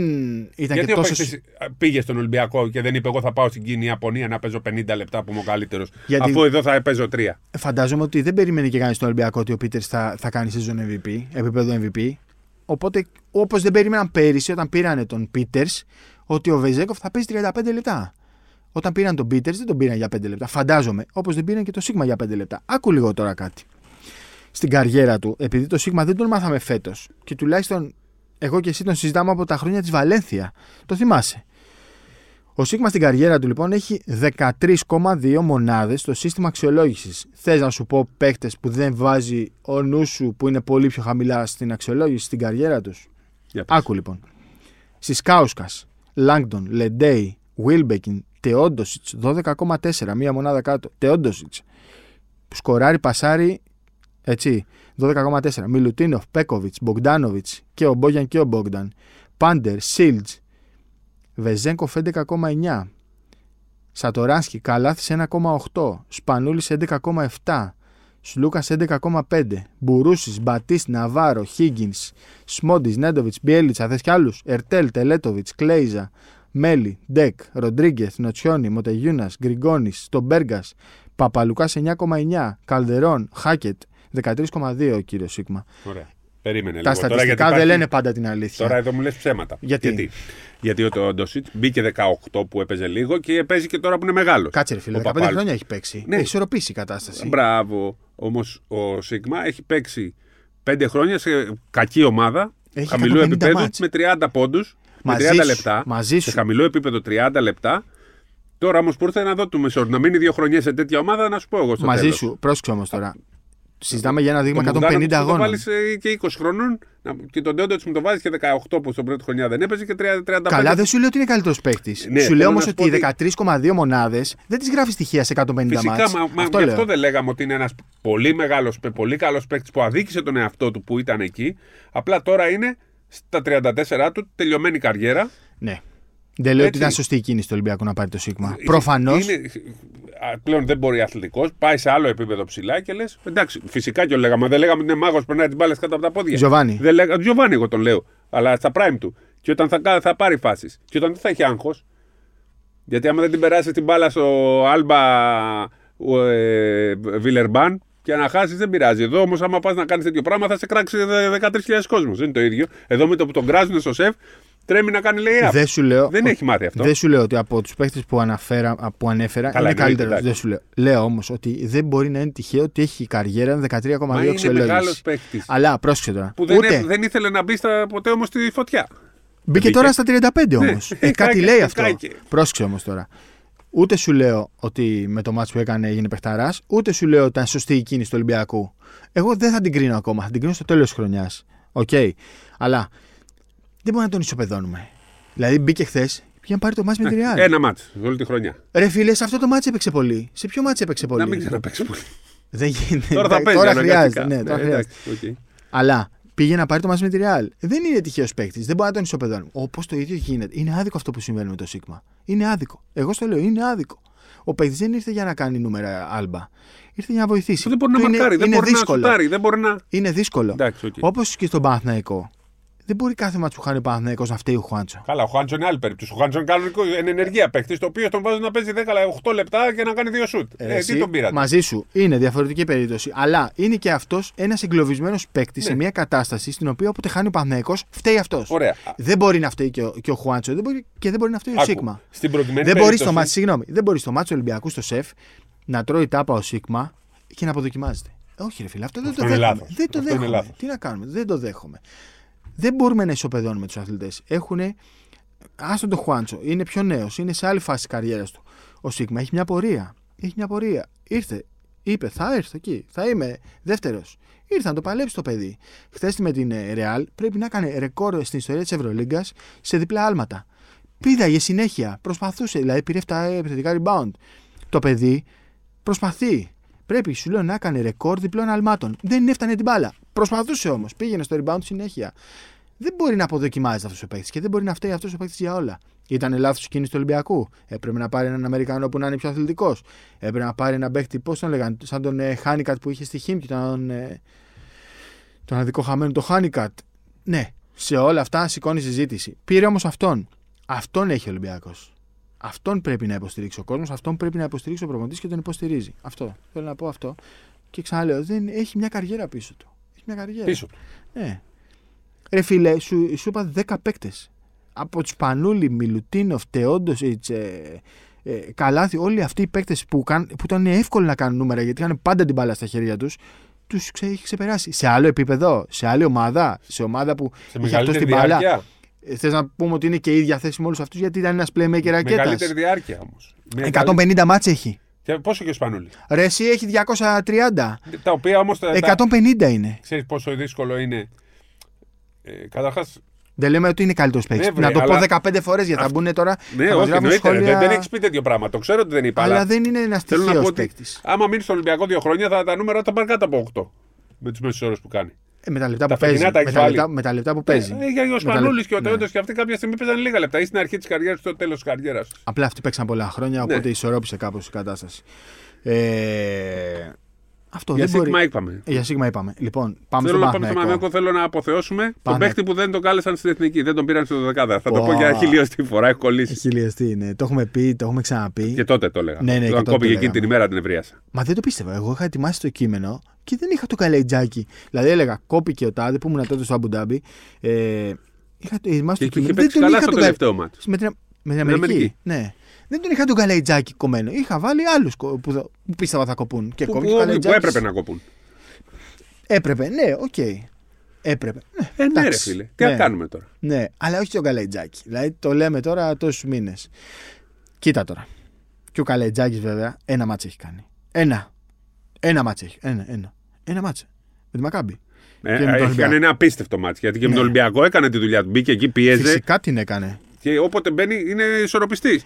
ήταν. Γιατί και τόσο. Γιατί πήγε στον Ολυμπιακό και δεν είπε: εγώ θα πάω στην Κίνα, Ιαπωνία να παίζω πενήντα λεπτά που είμαι ο καλύτερος. Γιατί... αφού εδώ θα παίζω τρία. Φαντάζομαι ότι δεν περιμένει και κανείς στον Ολυμπιακό ότι ο Πίτερς θα, θα κάνει σεζόν εμ βι πι, επίπεδο εμ βι πι. Οπότε, όπως δεν περίμεναν πέρυσι όταν πήραν τον Πίτερς, ότι ο Βεζέγκοφ θα παίζει τριάντα πέντε λεπτά. Όταν πήραν τον Πίτερς, δεν τον πήραν για πέντε λεπτά. Φαντάζομαι, όπως δεν πήραν και το Σίγμα για πέντε λεπτά. Άκου λίγο τώρα κάτι. Στην καριέρα του, επειδή το Σίγμα δεν τον μάθαμε φέτος, και τουλάχιστον εγώ και εσύ τον συζητάμε από τα χρόνια της Βαλένθια. Το θυμάσαι. Ο Σίγμα στην καριέρα του λοιπόν έχει δεκατρείς κόμμα δύο μονάδες στο σύστημα αξιολόγησης. Θες να σου πω παίκτες που δεν βάζει ο νου σου, που είναι πολύ πιο χαμηλά στην αξιολόγηση, στην καριέρα τους? Yeah, άκου λοιπόν. Σισκάουσκας, Λάγκντον, Λεντέι, Βίλμπεκιν, Τεόντοσιτς, δώδεκα κόμμα τέσσερα, μία μονάδα κάτω. Τεόντοσιτς, που σκοράρει, πασάρει, έτσι, δώδεκα κόμμα τέσσερα. Μιλουτίνοφ, Πέκοβιτς, Μπογκντάνοβιτς και ο Μπόγιαν και ο Μπόγκνταν. Πάντερ, Σίλτς. Βεζέγκοφ έντεκα κόμμα εννιά. Σατοράσκι, Καλάθης ένα κόμμα οκτώ. Σπανούλης έντεκα κόμμα επτά. Σλούκας έντεκα κόμμα πέντε. Μπουρούσης, Μπατίς, Ναβάρο, Χίγκινς, Σμόντις, Νέντοβιτς, Μπιέλιτσα, θες κι άλλους? Ερτέλ, Τελέτοβιτς, Κλέιζα, Μέλι, Ντεκ, Ροντρίγκεθ, Νοτσιόνι, Μοτεγιούνας, Γκριγκόνης, Τομπέργας, Παπαλουκάς εννιά κόμμα εννιά. Καλδερών, Χάκετ δεκατρείς κόμμα δύο, κύριο Σίγμα. Ωραία. Περίμενε, τα στατιστικά τώρα, δεν υπάρχει... λένε πάντα την αλήθεια. Τώρα εδώ μου λες ψέματα. Γιατί, Γιατί? Γιατί ο Τόντοσιτ μπήκε δεκαοκτώ που έπαιζε λίγο και παίζει και τώρα που είναι μεγάλο. Κάτσε ρε φίλε, δεκαπέντε χρόνια έχει παίξει. Ναι. Έχει ισορροπήσει η κατάσταση. Μπράβο. Όμως ο Σίγμα έχει παίξει πέντε χρόνια σε κακή ομάδα. Έχει χαμηλού επίπεδου με τριάντα πόντους. Μαζί με τριάντα σου, λεπτά. Μαζί σε χαμηλό επίπεδο τριάντα λεπτά. Τώρα όμως που ήρθε να δω του Μεσόρ να μείνει δύο χρονιές σε τέτοια ομάδα, να σου πω εγώ στο τέλος. Μαζί σου, πρόσεξε όμως τώρα. Συζητάμε για ένα δείγμα εκατόν πενήντα αγώνων. Το βάλει και είκοσι χρονών και τον Τέοντο μου το βάζει και δεκαοκτώ που στον πρώτο χρονιά δεν έπαιζε και τριάντα πέντε. Καλά, δεν σου λέω ότι είναι καλύτερο παίκτη. Ναι, σου λέω όμως ότι οι δεκατρείς κόμμα δύο μονάδες δεν τις γράφει στοιχεία σε εκατόν πενήντα μάτς. Φυσικά, μα, μα αυτό, γι' αυτό δεν λέγαμε ότι είναι ένας πολύ μεγάλος, πολύ καλός παίκτη που αδίκησε τον εαυτό του που ήταν εκεί. Απλά τώρα είναι στα τριάντα τέσσερα του, τελειωμένη καριέρα. Ναι. Δεν λέω έτσι, ότι ήταν σωστή η κίνηση του Ολυμπιακού να πάρει το Σίγμα. Προφανώς. Πλέον δεν μπορεί αθλητικός, πάει σε άλλο επίπεδο ψηλά και λες. Εντάξει, φυσικά και λέγαμε. Δεν λέγαμε ότι είναι μάγος που περνάει τις μπάλες κάτω από τα πόδια. Τζοβάνι. Δεν λέγα, Τζοβάνι, εγώ τον λέω. Αλλά στα prime του. Και όταν θα, θα πάρει φάσεις. Και όταν δεν θα έχει άγχος. Γιατί άμα δεν την περάσει την μπάλα στο Άλμπα ε, Βιλερμπάν και να χάσει, δεν πειράζει. Εδώ όμως, άμα πας να κάνεις τέτοιο πράγμα, θα σε κράξει δεκατρείς χιλιάδες κόσμος. Δεν είναι το ίδιο. Εδώ με το που τον κράζουν στο σεφ. Τρέμει να κάνει λέει δεν, σου λέω, δεν έχει μάθει αυτό. Δεν σου λέω ότι από τους παίχτες που, που ανέφερα καλά, είναι καλύτερος. Δεν σου λέω. Λέω όμως ότι δεν μπορεί να είναι τυχαίο ότι έχει καριέρα δεκατρία κόμμα δύο αξιολόγηση. Είναι μεγάλος παίχτης. Αλλά πρόσεξε τώρα. Που δεν, ούτε... δεν ήθελε να μπει στα, ποτέ όμως στη φωτιά. Μπήκε τώρα στα τριάντα πέντε όμως. ε, κάτι λέει αυτό. Πρόσεξε όμως τώρα. Ούτε σου λέω ότι με το μάτς που έκανε έγινε παιχταράς, ούτε σου λέω ότι ήταν σωστή η κίνηση του Ολυμπιακού. Εγώ δεν θα την κρίνω ακόμα. Θα την κρίνω στο τέλος της χρονιάς. Okay. Αλλά. Δεν μπορούμε να τον ισοπεδώνουμε. Δηλαδή μπήκε χθες για να πάρει το μάτς με τη Real. Ένα μάτς, όλη τη χρονιά. Ρε φίλε, σε αυτό το μάτς έπαιξε πολύ. Σε ποιο μάτς έπαιξε πολύ? Να μην ξαναπαίξει πολύ. Δεν γίνεται. Τώρα θα παίζει. Τώρα χρειάζεται. Ναι, τώρα ναι, χρειάζεται. Εντάξει, okay. Αλλά πήγε να πάρει το μάτς με τη Real. Δεν είναι τυχαίος παίκτης. Δεν μπορεί να τον ισοπεδώνουμε. Όπως το ίδιο γίνεται. Είναι άδικο αυτό που συμβαίνει με το Σίγμα. Είναι άδικο. Εγώ στο λέω, είναι άδικο. Ο παίκτης δεν ήρθε για να κάνει νούμερα άλμπα. Ήρθε για να βοηθήσει. Δεν μπορεί να μακάρει, δεν μπορεί να σουτάρει. Είναι δύσκολο. Όπως και στον Παναθηναϊκό. Δεν μπορεί κάθε μάτσο που χάνει ο Παναθηναϊκός να φταίει ο Χουάντσο. Καλά, ο Χουάντσο είναι άλλη περίπτωση. Ο Χουάντσο είναι κανονικό, εν ενεργεία παίκτη, το οποίο τον βάζουν να παίζει δέκα με οκτώ λεπτά και να κάνει δύο σουτ. Ε, ε, τι τον πήρατε. Μαζί σου. Είναι διαφορετική περίπτωση. Αλλά είναι και αυτός ένας εγκλωβισμένος παίκτη, ναι, σε μια κατάσταση στην οποία όποτε χάνει ο Παναθηναϊκός φταίει αυτός. Ωραία. Δεν μπορεί να φταίει και ο, ο Χουάντσο και δεν μπορεί να φταίει ο Σίγμα. Στην προηγούμενη δεν μπορεί στο μάτσο, συγγνώμη, δεν μπορεί στο μάτσο Ολυμπιακού στο σεφ να τρώει τάπα ο Σίγμα και να αποδοκιμάζεται. Όχι, ρε φίλε, αυτό δεν το δέχομαι. Δεν το δέχομαι. Τι να κάνουμε, δεν το δέχομαι. Δεν μπορούμε να ισοπεδώνουμε τους αθλητές. Έχουνε. Άστον τον Χουάντσο. Είναι πιο νέος. Είναι σε άλλη φάση καριέρας του. Ο Σίγμα έχει μια πορεία. Έχει μια πορεία. Ήρθε. Είπε, θα έρθω εκεί. Θα είμαι δεύτερος. Ήρθε να το παλέψει το παιδί. Χθες με την Ρεάλ πρέπει να κάνει ρεκόρ στην ιστορία της Ευρωλίγκας σε διπλά άλματα. Πήδαγε συνέχεια. Προσπαθούσε. Δηλαδή πήρε επτά επιθετικά rebound. Το παιδί προσπαθεί. Πρέπει, σου λέω, να κάνει ρεκόρ διπλών αλμάτων. Δεν έφτανε την μπάλα. Προσπαθούσε όμως. Πήγαινε στο rebound συνέχεια. Δεν μπορεί να αποδοκιμάζεται αυτός ο παίκτης και δεν μπορεί να φταίει αυτός ο παίκτης για όλα. Ήταν λάθος κίνηση του Ολυμπιακού. Έπρεπε να πάρει έναν Αμερικανό που να είναι πιο αθλητικός. Έπρεπε να πάρει έναν παίκτη, πώς τον λέγανε, σαν τον ε, Χάνικατ που είχε στη Χίμ και τον, ε, τον αδικό χαμένο τον Χάνικατ. Ναι, σε όλα αυτά σηκώνει συζήτηση. Πήρε όμως αυτόν. Αυτόν έχει ο Ολυμπιακός. Αυτόν πρέπει να υποστηρίξει ο κόσμος, αυτόν πρέπει να υποστηρίξει ο προπονητής και τον υποστηρίζει. Αυτό. Θέλω να πω αυτό. Και ξαναλέω, δεν έχει μια καριέρα πίσω του. Έχει μια καριέρα. Πίσω του. Ναι. Ρε φίλε, σου, σου είπα δέκα παίκτες. Από Τσπανούλη, Μιλουτίνοφ, Τεόντοσιτς, ε, ε, Καλάθι, όλοι αυτοί οι παίκτες που, που ήταν εύκολο να κάνουν νούμερα γιατί είχαν πάντα την μπάλα στα χέρια τους, τους ξε, έχει ξεπεράσει. Σε άλλο επίπεδο, σε άλλη ομάδα, σε ομάδα που σε είχε αυτός την μπάλα. Θες να πούμε ότι είναι και η ίδια θέση με όλους αυτούς γιατί ήταν ένας playmaker ρακέτας. Μεγαλύτερη διάρκεια όμως. εκατόν πενήντα μάτς έχει. Και πόσο και ο Σπανούλη. Ρε, εσύ έχει διακόσια τριάντα. Τα οποία όμως. εκατόν πενήντα τα... είναι. Ξέρεις πόσο δύσκολο είναι. Ε, καταρχάς. Δεν λέμε ότι είναι καλύτερος παίκτης. Ναι, να το αλλά... πω δεκαπέντε φορές για να αυ... μπουν τώρα. Ναι, όχι, ναι, σχόλια... δεν, δεν έχεις πει τέτοιο πράγμα. Το ξέρω ότι δεν υπάρχει. Αλλά δεν είναι ένας τυχαίος παίκτης. Άμα μείνει στο Ολυμπιακό δύο χρόνια θα τα νούμερα θα πάνε κάτω από οκτώ. Με τις μέσες ώρες που κάνει. Ε, με τα λεπτά τα που παίζει. Με τα λεπτά, με τα λεπτά που παίζει. Ε, ο Σπανούλης λε... και ο Τεόντος ναι. και αυτοί κάποια στιγμή παίζανε λίγα λεπτά. Ή στην αρχή της καριέρας, στο τέλος της καριέρας. Απλά αυτοί παίξαν πολλά χρόνια, οπότε ναι. ισορρόπησε κάπως η κατάσταση. Ε... Αυτό για Σίγμα μπορεί... είπαμε. Για Σίγμα είπαμε. Λοιπόν, πάμε θέλω στο Παναθηναϊκό. Θέλω να αποθεώσουμε Πάνε... τον παίχτη που δεν τον κάλεσαν στην εθνική. Δεν τον πήραν στο δεκατό. Θα oh. το πω για χιλιοστή φορά. Έχω κολλήσει. Χιλιοστή, ναι. Το έχουμε πει, το έχουμε ξαναπεί. Και τότε το έλεγα. Ναι, ναι, όταν κόπηκε εκείνη την ημέρα την ευρίασα. Μα δεν το πίστευα. Εγώ είχα ετοιμάσει το κείμενο και δεν είχα το Καλαϊτζάκι. Δηλαδή έλεγα κόπηκε ο τάδε που ήμουν τότε στο Αμπουντάμπι. Ε, είχα ετοιμάσει το κείμενο. Δεν τον είχα το τελευταίο μάτι. Με την Αμερική. Ναι. Δεν τον είχα τον Καλαϊτζάκη κομμένο. Είχα βάλει άλλους που πίστευα θα κοπούν. Και που, που, που, που έπρεπε να κοπούν. Έπρεπε, ναι, οκ. Okay. Έπρεπε. Ναι, ε, ναι ρε φίλε. Τι ναι. κάνουμε τώρα. Ναι, αλλά όχι τον Καλαϊτζάκη. Δηλαδή το λέμε τώρα τόσους μήνες. Κοίτα τώρα. Και ο Καλαϊτζάκης βέβαια ένα μάτς έχει κάνει. Ένα. Ένα μάτς έχει. Ένα, ένα. ένα μάτς. Με τη Μακάμπη. Ε, έκανε ένα απίστευτο μάτς. Γιατί και ναι. με τον Ολυμπιακό έκανε τη δουλειά του. Μπήκε εκεί, πιέζε. Φυσικά την έκανε. Και όποτε μπαίνει είναι ισορροπιστής.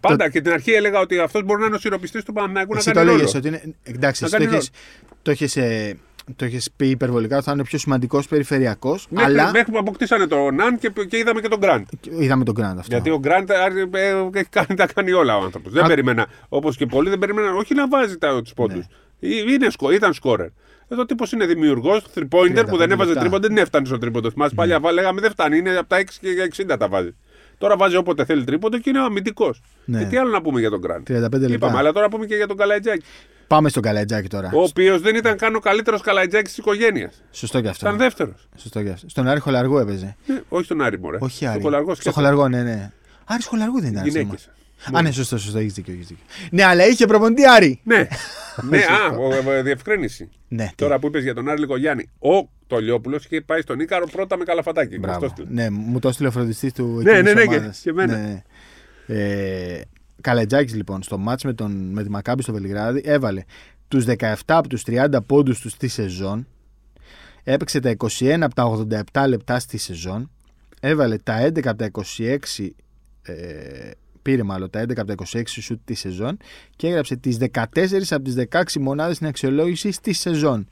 Πάντα το... και την αρχή έλεγα ότι αυτός μπορεί να είναι ο σιροπιστής του Παναθηναϊκού να κάνει ρόλο. Ότι είναι... Εντάξει, να κάνει το έχεις ε... πει υπερβολικά ότι θα είναι ο πιο σημαντικός περιφερειακός. Μέχρι, αλλά... μέχρι που αποκτήσανε τον Ναν και, και είδαμε και τον Γκραντ. Είδαμε τον Γκραντ αυτό. Γιατί ο Γκραντ έχει κάνει, τα κάνει όλα ο άνθρωπος. Α... Δεν περίμενα, όπως και πολλοί δεν περίμεναν, όχι να βάζει τους πόντους. Ναι. Ήταν σκόρερ. Εδώ ο τύπος είναι δημιουργός, three-pointer που δεν έβαζε τρίποντο, δεν έφτανε στο τρίποντο. Θυμάσαι παλιά, λέγαμε δεν φτάνει, είναι από τα έξι και εξήντα τα βάζει. Τώρα βάζει όποτε θέλει τρίποντο και είναι αμυντικός. Ναι. Και τι άλλο να πούμε για τον Γκραντ. Είπαμε, αλλά τώρα πούμε και για τον Καλαϊτζάκη. Πάμε στον Καλαϊτζάκη τώρα. Ο οποίος δεν ήταν καν ο καλύτερος Καλαϊτζάκης της οικογένειας. Σωστό και αυτό. Ήταν δεύτερος. Σωστό και αυτό. Στον Άρη Χολαργού έπαιζε. Ναι, όχι στον Άρη, μωρέ. Όχι Άρη. Στον Χολαργό, ναι, ναι. Άρης Χολαργού δεν ήταν. Α, ναι, σωστό, σωστό. Έχεις δίκιο, έχεις δίκιο. Ναι, αλλά είχε προπονητή Άρη. Ναι, ναι, α, διευκρίνηση. Ναι, τώρα που είπες για τον Άρη Λικογιάννη. Ο Τολιόπουλος είχε πάει στον Ίκαρο πρώτα με καλαφατάκι. Μπράβο. Ναι, μου το έστειλε ο φροντιστής του. Ναι, ναι, ναι, και, και εμένα. Ναι. Ε, Καλαϊτζάκης λοιπόν στο μάτς με, με τη Μακάμπη στο Βελιγράδι έβαλε τους δεκαεπτά από τους τριάντα πόντους του στη σεζόν. Έπαιξε τα είκοσι ένα από τα ογδόντα επτά λεπτά στη σεζόν. Έβαλε τα έντεκα από τα είκοσι έξι. Ε, πήρε μάλλον τα έντεκα από τα είκοσι έξι σουτ τη σεζόν και έγραψε τις δεκατέσσερις από τις δεκαέξι μονάδες στην αξιολόγηση στη σεζόν.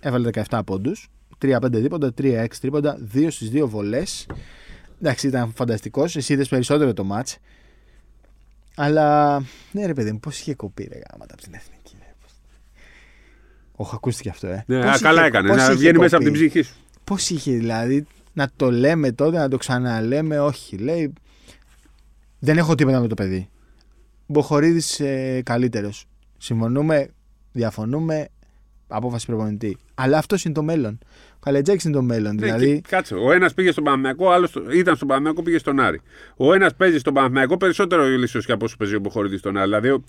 Έβαλε δεκαεπτά πόντους, τρία πέντε δίποντα, τρία έξι τρίποντα, δύο στις δύο βολές. Εντάξει, ήταν φανταστικός, εσύ είδες περισσότερο το μάτς. Αλλά, ναι ρε παιδί μου, πώς είχε κοπεί ρε γάματα από την εθνική. Όχι, ακούστηκε αυτό, ε. Ναι, πώς καλά είχε, έκανε, να βγαίνει κοπεί. Μέσα από την ψυχή σου. Πώς είχε δηλαδή, να το λέμε τότε, να το ξαναλέμε, όχι, λέει... Δεν έχω τίποτα με το παιδί. Μποχορίδης ε, καλύτερος. Συμφωνούμε, διαφωνούμε, απόφαση προπονητή. Αλλά αυτό είναι το μέλλον. Ο Καλαϊτζάκης είναι το μέλλον. Ναι, δηλαδή... Κάτσε. Ο ένας πήγε στον Παναθηναϊκό, ο άλλος ήταν στον Παναθηναϊκό, πήγε στον Άρη. Ο ένας παίζει στον Παναθηναϊκό περισσότερο ίσως και από όσο παίζει ο Μποχορίδης στον Άρη. Δηλαδή...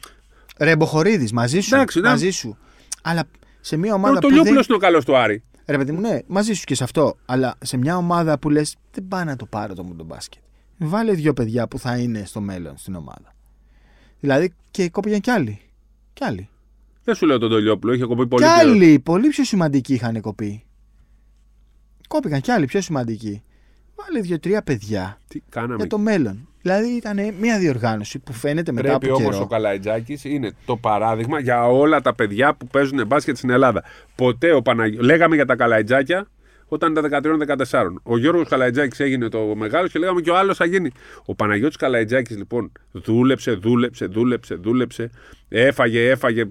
Ρε Μποχορίδης, μαζί σου. Εντάξει, ναι. Μαζί σου. Αλλά σε μια ομάδα. Το Λιόπουλος δεν... είναι ο καλός του Άρη. Ρε παιδί μου, ναι, μαζί σου και σε αυτό. Αλλά σε μια ομάδα που λες δεν πάει να το πάρω το μου τον μπάσκετ. Βάλε δύο παιδιά που θα είναι στο μέλλον στην ομάδα. Δηλαδή και κόπηγαν κι άλλοι. Κι άλλοι. Δεν σου λέω τον Τολιόπουλο, είχε κοπεί πολύ. Κι άλλοι, πολύ πιο σημαντικοί είχαν κοπεί. Κόπηκαν κι άλλοι, πιο σημαντικοί. Βάλε δύο-τρία παιδιά τι κάναμε για το μέλλον. Δηλαδή ήταν μια διοργάνωση που φαίνεται μετά πρέπει από καιρό. Πρέπει όμως ο Καλαϊτζάκης είναι το παράδειγμα για όλα τα παιδιά που παίζουν μπάσκετ στην Ελλάδα. Ποτέ ο Παναγιώτης. Λέγαμε για τα Καλαϊτζάκια. Όταν ήταν δεκατρία δεκατέσσερα. Ο Γιώργος Καλαϊτζάκης έγινε το μεγάλο και λέγαμε και ο άλλος θα γίνει. Ο Παναγιώτης Καλαϊτζάκης λοιπόν δούλεψε, δούλεψε, δούλεψε, δούλεψε. Έφαγε, έφαγε,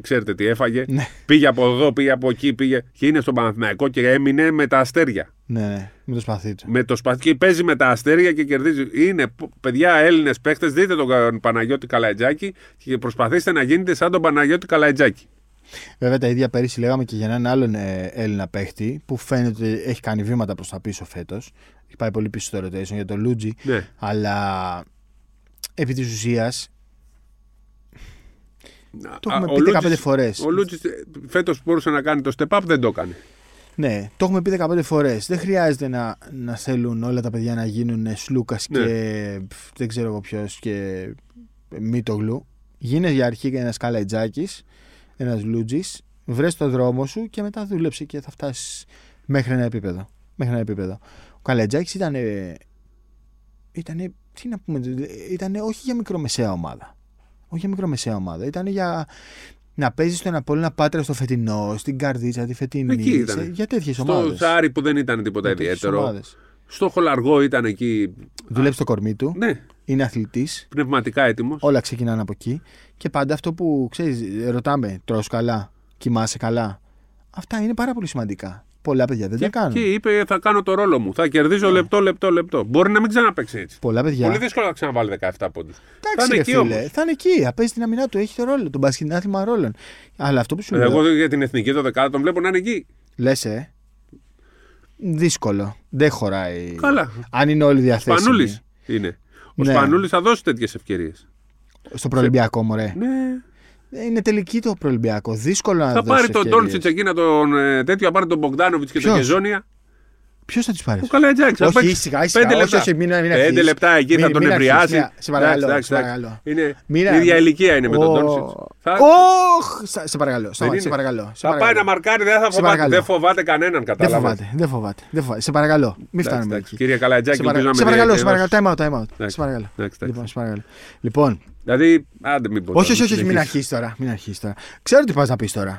ξέρετε τι έφαγε. Ναι. Πήγε από εδώ, πήγε από εκεί, πήγε. Και είναι στον Παναθηναϊκό και έμεινε με τα αστέρια. Ναι, με το σπαθί του. Με το σπαθί και παίζει με τα αστέρια και κερδίζει. Είναι παιδιά Έλληνες παίχτες. Δείτε τον Παναγιώτη Καλαϊτζάκη και προσπαθήστε να γίνετε σαν τον Παναγιώτη Καλαϊτζάκη. Βέβαια τα ίδια πέρυσι λέγαμε και για έναν άλλον Έλληνα παίχτη που φαίνεται ότι έχει κάνει βήματα προς τα πίσω φέτος. Έχει πάει πολύ πίσω στο rotation για τον Λούτζι. Ναι. Αλλά επί της ουσίας το έχουμε πει δεκαπέντε φορές. Ο Λούτζι φέτος μπορούσε να κάνει το step up, δεν το έκανε. Ναι, το έχουμε πει δεκαπέντε φορές. Δεν χρειάζεται να, να θέλουν όλα τα παιδιά να γίνουν Σλούκας ναι. και δεν ξέρω εγώ ποιος και Μίτογλου. Γίνε για αρχή ένας Καλαϊτζάκης, ένας Λούτζης, βρες το δρόμο σου και μετά δούλεψε και θα φτάσεις μέχρι ένα επίπεδο. Μέχρι ένα επίπεδο. Ο Καλαϊτζάκης ήταν, ήταν, τι να πούμε, ήταν όχι για μικρομεσαία ομάδα. Όχι για μικρομεσαία ομάδα, ήταν για... Να παίζει στον Απόλλωνα Πάτρα στο φετινό, στην Καρδίτσα τη φετινή. Σε, για τέτοιες ομάδες. Στο Άρη που δεν ήταν τίποτα ιδιαίτερο. Ομάδες. Στο Χολαργό ήταν εκεί. Δουλεύει στο κορμί του. Ναι. Είναι αθλητής. Πνευματικά έτοιμος. Όλα ξεκινάνε από εκεί. Και πάντα αυτό που ξέρεις, ρωτάμε, τρως καλά, κοιμάσαι καλά. Αυτά είναι πάρα πολύ σημαντικά. Πολλά παιδιά δεν και, τα κάνουν. Και είπε, θα κάνω το ρόλο μου. Θα κερδίζω yeah. λεπτό, λεπτό, λεπτό. Μπορεί να μην ξαναπαίξει έτσι. Πολλά παιδιά. Πολύ δύσκολο να ξαναβάλει δεκαεπτά πόντους. Θα είναι εκεί όμως. Θα είναι εκεί. Απέζει την αμυνά του. Έχει το ρόλο. Τον μπασκετινάθλημα ρόλων. Αλλά αυτό που σου λέω. Εγώ εδώ... για την εθνική το δεκάτα τον βλέπω να είναι εκεί. Λες, ε. Δύσκολο. Δεν χωράει. Καλά. Αν είναι όλοι διαθέσιμοι. Σπανούλης είναι. Ο ναι. Σπανούλης θα δώσει τέτοιες ευκαιρίες. Στο προελμπιακό, μωρέ. Ναι. Είναι τελική το προελμπιακό. Δύσκολο να θα δώσει. Θα πάρει τον Ντόλτσιτς εκεί να τον τέτοιο, θα πάρει τον Μπογκδάνοβιτς και τον Κεζόνια. Ποιο θα του πάρει. Ο Καλαϊτζάκης. Όχι, ήσυχα, ήσυχα. Πέντε λεπτά, όχι, μην, μην πέντε λεπτά εκεί μην, θα τον εμπριάσει. Σε παρακαλώ. Είναι μην, ίδια ηλικία είναι με τον Ντόλτσιτς. Όχι, σε παρακαλώ. Θα πάει να μαρκάρει, δεν φοβάται κανέναν. Δεν φοβάται. Σε παρακαλώ. Μην φτάνουμε εκεί. Κύριε Καλαϊτζάκη, σε παρακαλώ. Σε παρακαλώ. Σε παρακαλώ. Λοιπόν. Δηλαδή, άντε μην πω. Όχι, όχι, όχι, μην αρχίσει τώρα. Ξέρω τι πα να πει τώρα.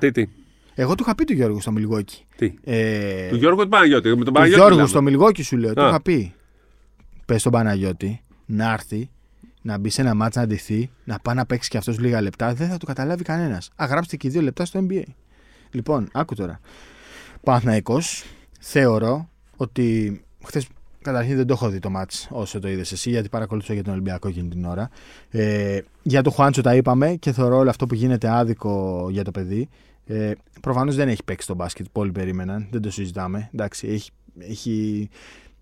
Εγώ του είχα πει του Γιώργου στο Μιλγόκι. Τι. Ε... Του Γιώργου του Παναγιώτη. Τον Παναγιώτη του Γιώργου στο Μιλγόκι σου λέω. Α. Του είχα πει. Πες στον Παναγιώτη να έρθει, να μπει σε ένα μάτς να ντυθεί, να πάει να παίξει κι αυτός λίγα λεπτά. Δεν θα του καταλάβει κανένας. Αγράψτε και δύο λεπτά στο N B A. Λοιπόν, άκου τώρα. Παναθηναϊκός, θεωρώ ότι. Χθες καταρχήν δεν το έχω δει το μάτς όσο το είδες εσύ, γιατί παρακολουθούσα για τον Ολυμπιακό εκείνη την ώρα. Ε, για τον Χουάντσο τα είπαμε και θεωρώ όλο αυτό που γίνεται άδικο για το παιδί. Ε, προφανώς δεν έχει παίξει το μπάσκετ που όλοι περίμεναν, δεν το συζητάμε. Εντάξει, έχει, έχει...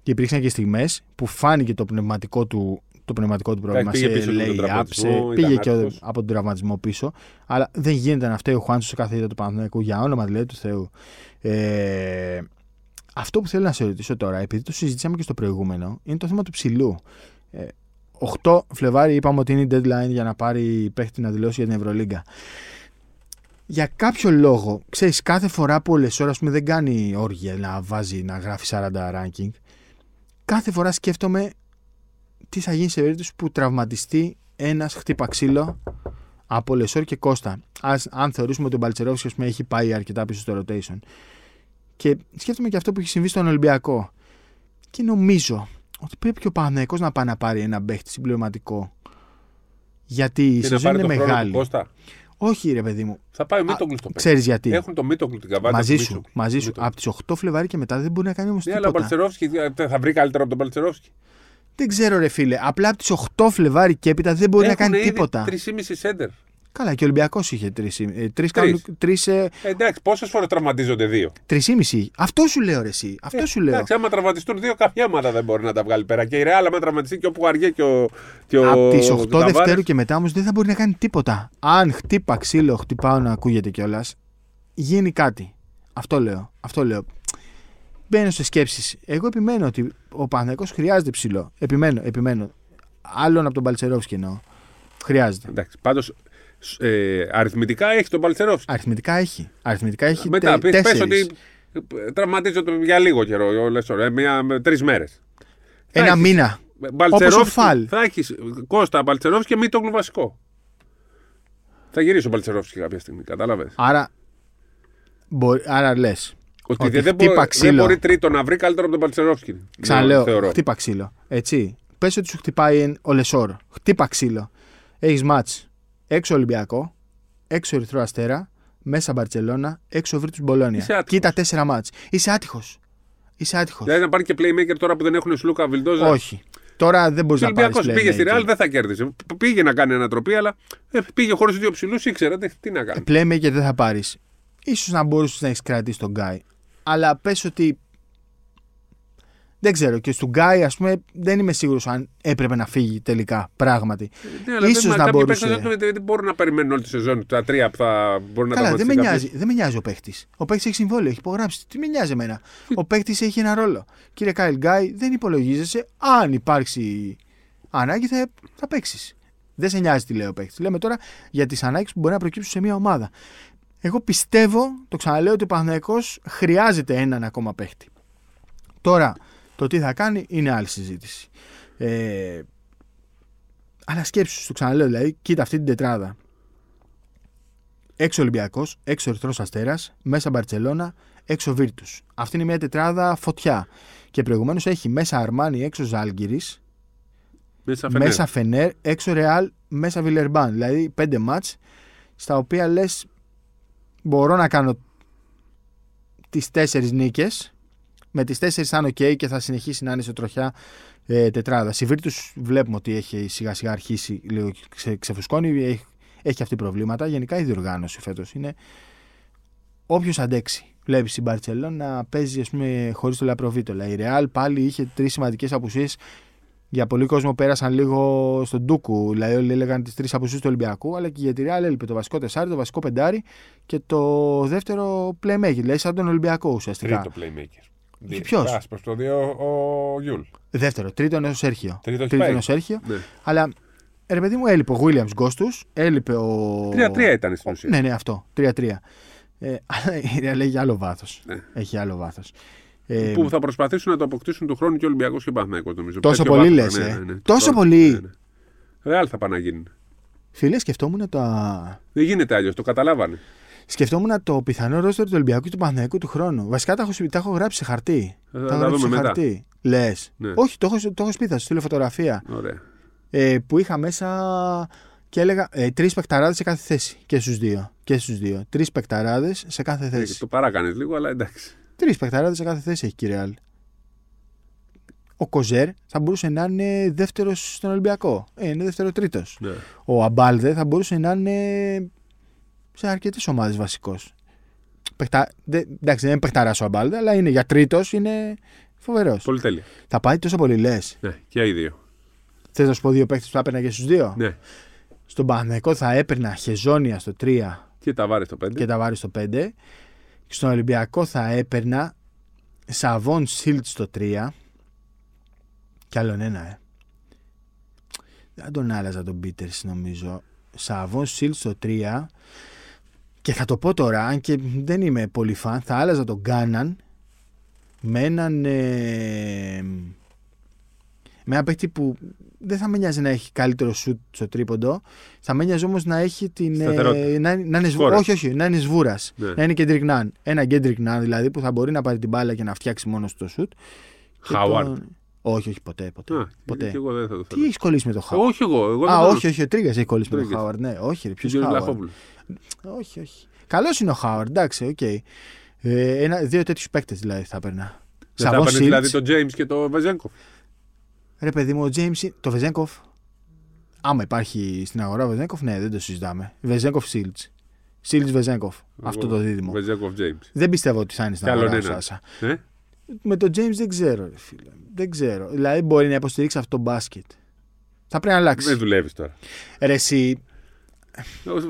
Και υπήρξαν και στιγμές που φάνηκε το πνευματικό του, το πνευματικό του πρόβλημα. Πήγε, σε, λέει, άψε, πήγε και ο, από τον τραυματισμό πίσω. Αλλά δεν γίνεται να φταίει ο Χουάντσο σε κάθε ήττα του Παναθηναϊκού, για όνομα δηλαδή του Θεού. Ε, αυτό που θέλω να σε ρωτήσω τώρα, επειδή το συζητήσαμε και στο προηγούμενο, είναι το θέμα του ψηλού. Ε, οκτώ Φλεβάρι είπαμε ότι είναι η deadline για να πάρει παίχτη να δηλώσει για την Ευρωλίγκα. Για κάποιο λόγο, ξέρεις, κάθε φορά που ο Λεσόρ δεν κάνει όργια να βάζει, να γράφει σαράντα ranking, κάθε φορά σκέφτομαι τι θα γίνει σε περίπτωση που τραυματιστεί ένας χτυπαξίλο από Λεσόρ και Κώστα. Ας, αν θεωρήσουμε ότι ο Παλτσερόφσκι έχει πάει αρκετά πίσω στο rotation. Και σκέφτομαι και αυτό που έχει συμβεί στον Ολυμπιακό. Και νομίζω ότι πρέπει και ο Παναθηναϊκός να πάει να πάρει ένα μπέχτη συμπληρωματικό. Γιατί η σεζόν είναι μεγάλη. Όχι, ρε παιδί μου. Θα πάει ο Μίτογκλου στο πέντε. Ξέρεις γιατί. Έχουν το Μίτογκλου την καβάτα. Μαζί σου. Μαζί σου. Από τις οκτώ Φλεβάρι και μετά δεν μπορεί να κάνει όμως τίποτα. Ναι, αλλά ο Παλτσερόφσκι θα βρει καλύτερο από τον Παλτσερόφσκι. Δεν ξέρω, ρε φίλε. Απλά από τις οκτώ Φλεβάρι και έπειτα δεν μπορεί έχουν να κάνει ήδη τίποτα. τρία και μισό σέντερ. Καλά, και ο Ολυμπιακός είχε τρεις. Ε, εντάξει, πόσες φορές τραυματίζονται δύο. τρία και μισό. Αυτό σου λέω, ρε εσύ. Αυτό ε, σου λέω. Εντάξει, άμα τραυματιστούν δύο, κάποια ομάδα δεν μπορεί να τα βγάλει πέρα. Και η Ρεάλ, άμα τραυματιστεί και όπου αργεί και ο. Από τις οκτώ Δευτέρου και μετά όμως δεν θα μπορεί να κάνει τίποτα. Αν χτύπα ξύλο, χτυπάω να ακούγεται κιόλας, γίνει κάτι. Αυτό λέω. Αυτό λέω. Μπαίνω σε σκέψεις. Εγώ επιμένω ότι ο Παναθηναϊκός χρειάζεται ψηλό. Επιμένω, επιμένω. Άλλον από τον Παλτσερόφσκι εννοώ. Χρειάζεται. Εντάξει, πάντως. Ε, αριθμητικά έχει τον Παλτσερόφσκι. Αριθμητικά έχει. Αριθμητικά έχει. Μετά τε, πες ότι τραυματίζονται για λίγο καιρό, ο Λεσόρ, ε, τρεις μέρες. Ένα έχεις, μήνα. Όπως ο Φαλ. Θα έχεις Κώστα Παλτσερόφσκι και Μίτογκλου βασικό. Θα γυρίσει ο Παλτσερόφσκι κάποια στιγμή, κατάλαβες. Άρα, μπορεί, άρα λες ότι, ότι δεν, χτύπα μπορεί, δεν μπορεί τρίτο να βρει καλύτερο από τον Παλτσερόφσκι. Ξαναλέω, χτύπα ξύλο. Έτσι. Πες ότι σου χτυπάει ο Λεσόρ. Χτύπα ξύλο. Έχεις μάτς. Έξω Ολυμπιακό, έξω Ερυθρό Αστέρα, μέσα Μπαρτσελώνα, έξω Βίρτους Μπολόνια. Κοίτα τέσσερα μάτς. Είσαι άτυχος. Είσαι άτυχος. Δηλαδή να πάρει και playmaker τώρα που δεν έχουν Σλούκα Βιλντόζα. Όχι. Τώρα δεν μπορεί να πάρει. Ο Ολυμπιακός πήγε στη Real, δεν θα κέρδισε. Πήγε να κάνει ανατροπή, αλλά πήγε χωρίς δύο ψηλούς, ήξερα τι να κάνει. Πλέμε και δεν θα πάρει. Ίσως να μπορούσε να έχει κρατήσει τον Γκάι. Αλλά πες ότι. Δεν ξέρω, και στον Γκάι, ας πούμε, δεν είμαι σίγουρος αν έπρεπε να φύγει τελικά. Πράγματι. Ναι, ίσως να μπορούσε. Δεν μπορούν να περιμένουν όλη τη σεζόν τα τρία που θα μπορούν να τα βγάλουν. Καλά, δεν με νοιάζει ο παίχτης. Ο παίχτης έχει συμβόλαιο, έχει υπογράψει. Τι με νοιάζει εμένα. Ο παίχτης έχει ένα ρόλο. Κύριε Κάιλ Γκάι, δεν υπολογίζεσαι. Αν υπάρξει ανάγκη, θα, θα παίξει. Δεν σε νοιάζει τι λέει ο παίχτης. Λέμε τώρα για τις ανάγκες που μπορεί να προκύψουν σε μια ομάδα. Εγώ πιστεύω, το ξαναλέω, ότι ο Παναθηναϊκός χρειάζεται έναν ακόμα παίχτη. Τώρα. Το τι θα κάνει είναι άλλη συζήτηση. Ε, αλλά σκέψου, το ξαναλέω δηλαδή, κοίτα αυτή την τετράδα. Έξω Ολυμπιακός, έξω Ερυθρός Αστέρας, μέσα Μπαρτσελώνα, έξω Βίρτους. Αυτή είναι μια τετράδα φωτιά. Και προηγουμένως έχει μέσα Αρμάνι, έξω Ζάλγκιρις, μέσα, μέσα Φενέρ, έξω Ρεάλ, μέσα Βιλερμπάν. Δηλαδή πέντε μάτς στα οποία λες μπορώ να κάνω τις τέσσερις νίκες. Με τις τέσσερις ήταν ok και θα συνεχίσει να είναι σε τροχιά ε, τετράδα. Στη Βίρτους βλέπουμε ότι έχει σιγά σιγά αρχίσει λίγο ξε, ξεφουσκώνει, έχει, έχει αυτή προβλήματα. Γενικά η διοργάνωση φέτος είναι όποιος αντέξει. Βλέπεις στην Μπαρτσελώνα να παίζει ας πούμε, χωρίς το Λαπροβίτολα. Η Ρεάλ πάλι είχε τρεις σημαντικές απουσίες. Για πολλοί κόσμο πέρασαν λίγο στον Τούκου. Δηλαδή όλοι έλεγαν τις τρεις απουσίες του Ολυμπιακού, αλλά και για τη Ρεάλ έλειπε το βασικό τεσάρι, το βασικό πεντάρι και το δεύτερο playmaker. Δηλαδή σαν τον Ολυμπιακό ουσιαστικά. Τρίτο playmaker. Ποιος? Το δύο ο Γιούλ. Δεύτερο, τρίτο ενό Σέρχιο. Τρίτο ενό Σέρχιο. Ναι. Αλλά ρε παιδί μου έλειπε ο Γουίλιαμς Γκόστους, έλειπε ο. τρία τρία ήταν στην ουσία. Ναι, ναι, αυτό. τρία τρία. Ε, αλλά έχει άλλο βάθος. Ναι. Έχει άλλο βάθος. Ε, που θα προσπαθήσουν να το αποκτήσουν του χρόνου και ο Ολυμπιακός και ο Παναθηναϊκός νομίζω. Τόσο πολύ λες. Ναι, ναι, ναι, ναι. Τόσο πολύ. Ρεάλ θα πάνε να γίνουν. Φίλε, σκεφτόμουν τα. Δεν γίνεται αλλιώς, το καταλάβανε. Σκεφτόμουν το πιθανό ρόστερ του Ολυμπιακού και του Παναθηναϊκού του χρόνου. Βασικά τα έχω, τα έχω γράψει σε χαρτί. Ε, τα έχω γράψει σε χαρτί. Λες. Ναι. Όχι, το έχω, το έχω σπίτι, θα σου στείλω φωτογραφία. Ωραία. Ε, που είχα μέσα και έλεγα ε, τρεις παικταράδες σε κάθε θέση. Και στους δύο. Και στους δύο. Τρεις παικταράδες σε κάθε θέση. Ε, το παράκανες λίγο, αλλά εντάξει. Τρεις παικταράδες σε κάθε θέση έχει κύριε Άλλη. Ο Κοζέρ θα μπορούσε να είναι δεύτερος στον Ολυμπιακό. Ε, είναι δεύτερο τρίτος. Ναι. Ο Αμπάλδε θα μπορούσε να είναι. Σε αρκετές ομάδες βασικός. Πεχτα... Δε... Εντάξει, δεν είναι παιχταράς ο Αμπάλδα, αλλά είναι για τρίτος, είναι φοβερός. Πολυτέλεια. Θα πάει τόσο πολύ, λες. Ναι, και οι δύο. Θες να σου πω δύο παίχτες που θα έπαιρνα και στους δύο. Ναι. Στον Παναθηναϊκό θα έπαιρνα Χεζόνια στο τρία και τα βάρη στο πέντε. Και τα βάρη στο πέντε. Και στον Ολυμπιακό θα έπαιρνα Σαββόν Σίλτ στο τρία. Κι άλλον ένα, ε. Δεν τον άλλαζα τον Πίτερς, νομίζω. Σαββόν Σίλτ στο τρία. Και θα το πω τώρα, αν και δεν είμαι πολύ φαν, θα άλλαζα τον Κάναν με έναν ε, με ένα παίκτη που δεν θα με νοιάζει να έχει καλύτερο σουτ στο τρίποντο, θα με νοιάζει όμως να έχει την ε, να, να είναι, όχι, όχι, να είναι σβούρας, ναι. Να είναι Κέντρικ Ναν, ένα Κέντρικ Ναν δηλαδή που θα μπορεί να πάρει την μπάλα και να φτιάξει μόνος το σουτ. Χάουαρντ. Τον... Όχι, όχι, ποτέ, ποτέ. Α, ποτέ. Και εγώ δεν θα το θέλω. Τι έχεις κολλήσει με το Χάουαρντ? Όχι, εγώ. εγώ Α, όχι, όχι, ο Τρίγκα έχει κολλήσει με το Χάουαρντ. Ναι, όχι, ρε, ποιος Χάουαρντ? Όχι, όχι. Καλός είναι ο Χάουαρντ, εντάξει, οκ. Okay. Ε, ένα, δύο τέτοιους παίκτες δηλαδή θα περνά. Δεν θα παίρνει δηλαδή τον Τζέιμς και τον Βεζέγκοφ? Ρε παιδί μου, ο Τζέιμς, το Βεζέγκοφ. Άμα υπάρχει στην αγορά ο Βεζέγκοφ, ναι, δεν το συζητάμε. Βεζέγκοφ Σίλτς. Σίλτς Βεζέγκοφ. Αυτό το δίδυμο. Βεζέγκοφ Τζέιμς. Δεν πιστεύω ότι θα είναι στην αγορά. Με τον James δεν ξέρω, ρε φίλε. Δεν ξέρω. Δηλαδή μπορεί να υποστηρίξει αυτό το μπάσκετ. Θα πρέπει να αλλάξει. Δεν δουλεύει τώρα. Ρε εσύ.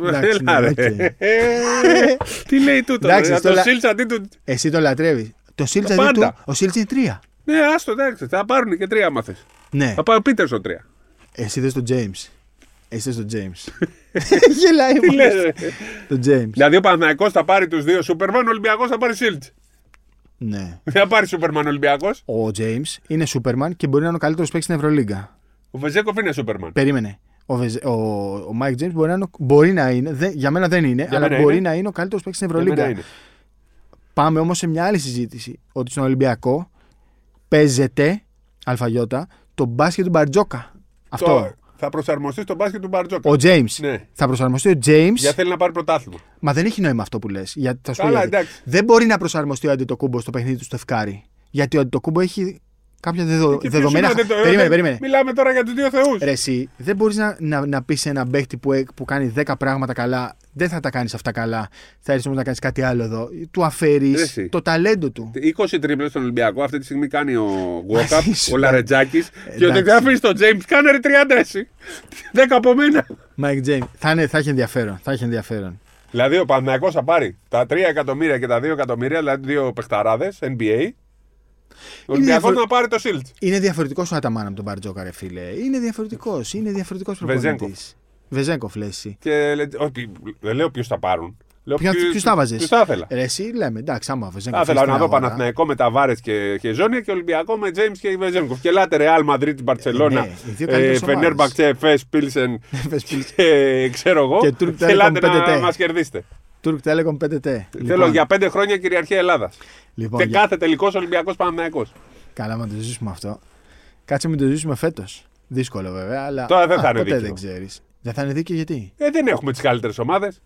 Εντάξει, ναι, okay. Τι λέει τούτο? Εντάξει, το λα... Σίλτς αντί του. Εσύ το λατρεύει. Το Σίλτς αντί του. Ο Σίλτς είναι τρία. Ναι, άστο, εντάξει. Θα πάρουν και τρία άμα θες. Ναι. Θα πάρει ο Πίτερς ο τρία. Εσύ θες τον James. Εσύ θες τον James. Γελάει μόνο. Τον James. Δηλαδή ο Παναθηναϊκός θα πάρει τους δύο Σούπερμαν, ο Ολυμπιακός θα πάρει Σίλτς. Ναι. Θα πάρει Σούπερμαν Ολυμπιακός. Ο Τζέιμς είναι Σούπερμαν και μπορεί να είναι ο καλύτερος παίκτης στην Ευρωλίγκα. Ο Βεζέγκοφ είναι Σούπερμαν. Περίμενε. Ο Μάικ Τζέιμς μπορεί, μπορεί να είναι. Δε, για μένα δεν είναι, για αλλά μπορεί είναι. να είναι ο καλύτερος παίκτης στην Ευρωλίγκα. Πάμε όμως σε μια άλλη συζήτηση. Ότι στον Ολυμπιακό παίζεται αλφαγιώτα το μπάσκετ του Μπαρτζόκα. Αυτό. Θα προσαρμοστεί στο μπάσκετ του Μπαρτζόκα. Ο Τζέιμς. Ναι. Θα προσαρμοστεί ο Τζέιμς. Για θέλει να πάρει πρωτάθλημα. Μα δεν έχει νόημα αυτό που λες. Για... Καλά, εντάξει. Δεν μπορεί να προσαρμοστεί ο Αντετοκούμπο στο παιχνίδι του στο Στεφκάρη. Γιατί ο Αντετοκούμπο έχει κάποια δεδο... δεδομένα. Περίμενε, το... περίμενε, περίμενε. Μιλάμε τώρα για τους δύο θεούς. Ρε, εσύ δεν μπορείς να, να, να πεις σε έναν παίχτη που, που κάνει δέκα πράγματα καλά, δεν θα τα κάνεις αυτά καλά. Θα έρθεις όμως να κάνεις κάτι άλλο εδώ. Του αφαίρεις το ταλέντο του. είκοσι τρίπλες στον Ολυμπιακό. Αυτή τη στιγμή κάνει ο Γκόκαπ, ο Λαρετζάκης. Και ο Τεγκάφης τον Τζέιμς. Κάνε ρε τριάντα εσύ. δέκα από μένα. Μάικ Τζέιμς. Θα, θα έχει ενδιαφέρον. Θα έχει ενδιαφέρον. Δηλαδή ο Παναθηναϊκός θα πάρει τα τρία εκατομμύρια και τα δύο εκατομμύρια, δηλαδή δύο παιχταράδες εν μπι έι. Ο Ολυμπιακός να πάρει το Shield. Είναι διαφορετικός ο Αταμάν από τον Μπαρτζόκα, ρε φίλε. Είναι διαφορετικός. Είναι διαφορετικός προπονητής. Βεζέγκοφ, λες. Και όχι, δεν λέω ποιους θα πάρουν. Ποιους θα βάζεις. Ποιους θα ήθελα. Εσύ λέμε, εντάξει, άμα Βεζέγκοφ. Θα ήθελα να δω Παναθηναϊκό με τα Βάρες και, και Ζώνια και Ολυμπιακό με Τζέιμς και Βεζέγκοφ. Και ελάτε Real Madrid, Μπαρτσελόνα, Φενέρμπαχτσε, Φες Πίλσεν. Ξέρω εγώ. Και ελάτε να μας κερδίσετε. Τουρκ Telecom πέντε τελεία τι. Θέλω για πέντε χρόνια κυριαρχία Ελλάδας. Λοιπόν, και για... κάθε τελικός Ολυμπιακός Παναθηναϊκός. Καλά, να το ζήσουμε αυτό. Κάτσε μην το ζήσουμε φέτος. Δύσκολο βέβαια, αλλά. Τώρα δεν θα είναι δίκαιο. Δεν ξέρεις. Δεν θα είναι δίκαιο γιατί. Ε, δεν έχουμε τις καλύτερες ομάδες.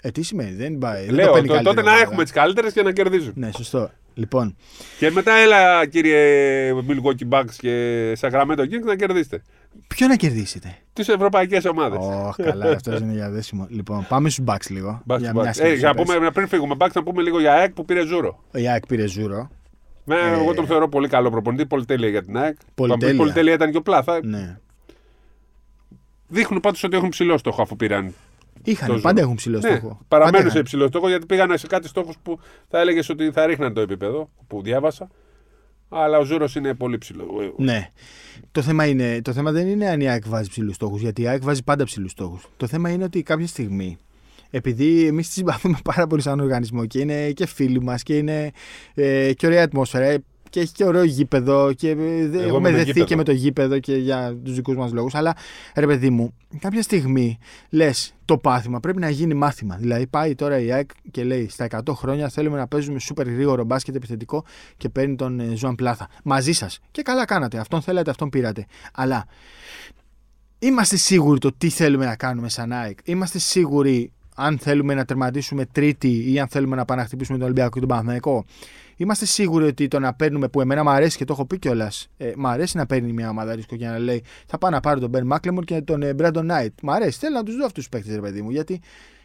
Ε, τι σημαίνει, δεν πάει. Λέω, δεν το το, τότε ομάδα. Να έχουμε τις καλύτερες και να κερδίζουν. Ναι, σωστό. Λοιπόν. Και μετά έλα, κύριε Milwaukee Bucks και Sacramento Kings, να κερδίσετε. Ποιο να κερδίσετε? Τις ευρωπαϊκές ομάδες. Ωχ, oh, καλά, αυτό είναι για δέσιμο. Λοιπόν, πάμε στους Bucks λίγο. Bucks για Bucks. Hey, να πούμε, πριν φύγουμε, Bucks, να πούμε λίγο για ΑΕΚ που πήρε Ζούρο. Η ΑΕΚ πήρε Ζούρο. Ναι, ε... εγώ τον θεωρώ πολύ καλό προπονητή. Πολυτέλεια για την ΑΕΚ. Πολυτέλεια, Πολυτέλεια ήταν και ο Πλάθα. Ναι. Δείχνουν πάντως ότι έχουν ψηλό στόχο αφού πήραν. Είχαν, πάντα έχουν ψηλό στόχο. Ναι, παραμένουν σε υψηλό στόχο γιατί πήγαν σε κάτι στόχους που θα έλεγες ότι θα ρίχναν το επίπεδο που διάβασα. Αλλά ο Ζούρος είναι πολύ ψηλό. Ναι. Το θέμα, είναι, το θέμα δεν είναι αν η ΑΕΚ βάζει ψηλούς στόχους, γιατί η ΑΕΚ βάζει πάντα ψηλούς στόχους. Το θέμα είναι ότι κάποια στιγμή, επειδή εμείς τη συμπαθούμε πάρα πολύ σαν οργανισμό και είναι και φίλοι μας και είναι ε, και ωραία ατμόσφαιρα και έχει και ωραίο γήπεδο και έχουμε δεθεί και με το γήπεδο και για τους δικούς μας λόγους. Αλλά ρε παιδί μου, κάποια στιγμή λες το πάθημα πρέπει να γίνει μάθημα. Δηλαδή πάει τώρα η ΑΕΚ και λέει στα εκατό χρόνια θέλουμε να παίζουμε σούπερ γρήγορο μπάσκετ επιθετικό και παίρνει τον ε, Ζουάν Πλάθα μαζί σας. Και καλά κάνατε, αυτόν θέλατε, αυτόν πήρατε. Αλλά είμαστε σίγουροι το τι θέλουμε να κάνουμε σαν ΑΕΚ. Είμαστε σίγουροι αν θέλουμε να τερματίσουμε τρίτη ή αν θέλουμε να παναχτυπήσουμε τον Ολυμπιακό και τον Παναθηναϊκό. Είμαστε σίγουροι ότι το να παίρνουμε, που εμένα μου αρέσει και το έχω πει κιόλας, ε, μου αρέσει να παίρνει μια ομάδα ρίσκο και να λέει θα πάω να πάρω τον Μπεν Μάκλεμον και τον ε, Μπράντον Νάιτ. Μ' αρέσει, θέλω να τους δω αυτούς τους παίκτες, ρε παιδί μου, γιατί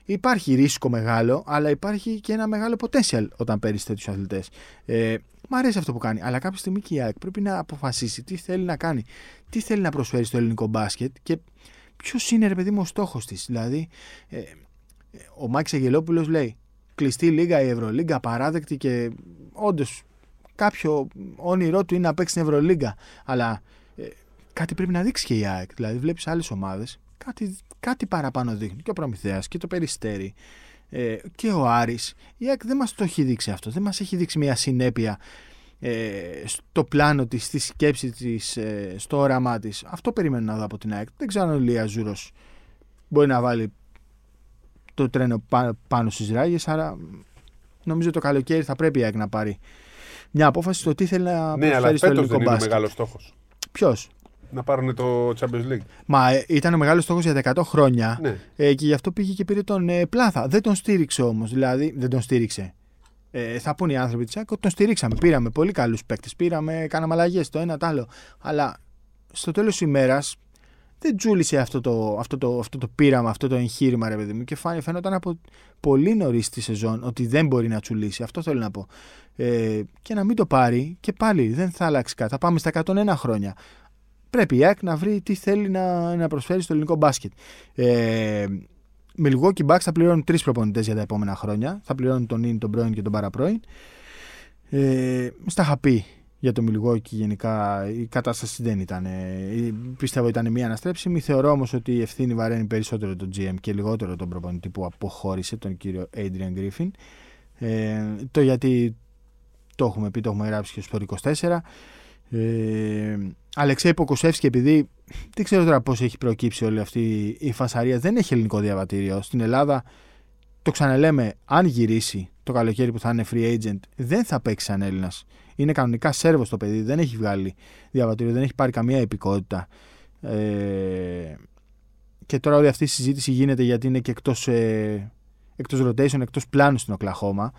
υπάρχει ρίσκο μεγάλο, αλλά υπάρχει και ένα μεγάλο potential όταν παίρνεις τέτοιους αθλητές. Ε, μ' αρέσει αυτό που κάνει, αλλά κάποια στιγμή και η ΑΕΚ πρέπει να αποφασίσει τι θέλει να κάνει, τι θέλει να προσφέρει στο ελληνικό μπάσκετ και ποιος είναι, ρε παιδί μου, ο στόχος της. Δηλαδή, ε, ο Μάκης Αγγελόπουλος λέει κλειστή λίγα η Ευρωλίγκα, παράδεκτη και όντως κάποιο όνειρό του είναι να παίξει στην Ευρωλίγκα. Αλλά ε, κάτι πρέπει να δείξει και η ΑΕΚ. Δηλαδή, βλέπεις άλλες ομάδες, κάτι, κάτι παραπάνω δείχνει. Και ο Προμηθέας και το Περιστέρι ε, και ο Άρης. Η ΑΕΚ δεν μας το έχει δείξει αυτό. Δεν μας έχει δείξει μια συνέπεια ε, στο πλάνο της, στη σκέψη της, ε, στο όραμά της. Αυτό περιμένω να δω από την ΑΕΚ. Δεν ξέρω αν ο Λία Ζούρος μπορεί να βάλει το τρένο πάνω στις ράγες, άρα νομίζω το καλοκαίρι θα πρέπει η ΑΕΚ να πάρει μια απόφαση στο τι θέλει να ναι, προσφέρει στο ελληνικό μπάσκετ. Ναι, αλλά φέτος δεν είναι ο μεγάλος στόχος. Ποιος? Να πάρουν το Champions League. Μα ήταν ο μεγάλος στόχος για εκατό χρόνια ναι. ε, και γι' αυτό πήγε και πήρε τον ε, Πλάθα. Δεν τον στήριξε όμως, δηλαδή δεν τον στήριξε. Ε, θα πούνε οι άνθρωποι της ΑΕΚ ότι τον στηρίξαμε. Πήραμε πολύ καλούς παίκτες, πήραμε, κάναμε αλλαγές το ένα το άλλο. Αλλά στο τέλος της ημέρας δεν τζούλησε αυτό το, αυτό, το, αυτό το πείραμα, αυτό το εγχείρημα, ρε παιδί μου. Και φαίνονταν από πολύ νωρίς τη σεζόν ότι δεν μπορεί να τζουλήσει. Αυτό θέλω να πω. Ε, και να μην το πάρει και πάλι δεν θα αλλάξει κάτι. Θα πάμε στα εκατόν ένα χρόνια. Πρέπει η ΑΕΚ να βρει τι θέλει να, να προσφέρει στο ελληνικό μπάσκετ. Ε, Milwaukee Bucks θα πληρώνουν τρεις προπονητές για τα επόμενα χρόνια. Θα πληρώνουν τον ίν, τον πρώην και τον παραπρώην. Ε, στα είχα πει. Για το Milwaukee γενικά η κατάσταση δεν ήταν. Πιστεύω ήταν μια αναστρέψιμη. Θεωρώ όμως ότι η ευθύνη βαραίνει περισσότερο τον τζι εμ και λιγότερο τον προπονητή που αποχώρησε, τον κύριο Adrian Griffin. Ε, το γιατί το έχουμε πει, το έχουμε γράψει και στο είκοσι τέσσερα. Ε, Αλεξέη Ποκοσεύσκη, επειδή δεν ξέρω τώρα πώς έχει προκύψει όλη αυτή η φασαρία, δεν έχει ελληνικό διαβατήριο. Στην Ελλάδα, το ξαναλέμε, αν γυρίσει το καλοκαίρι που θα είναι free agent, δεν θα παίξει σαν Έλληνας. Είναι κανονικά Σέρβος το παιδί, δεν έχει βγάλει διαβατήριο, δεν έχει πάρει καμία υπηκότητα. Ε, και τώρα όλη αυτή η συζήτηση γίνεται γιατί είναι και εκτός, ε, εκτός rotation, εκτός πλάνου στην Οκλαχώμα.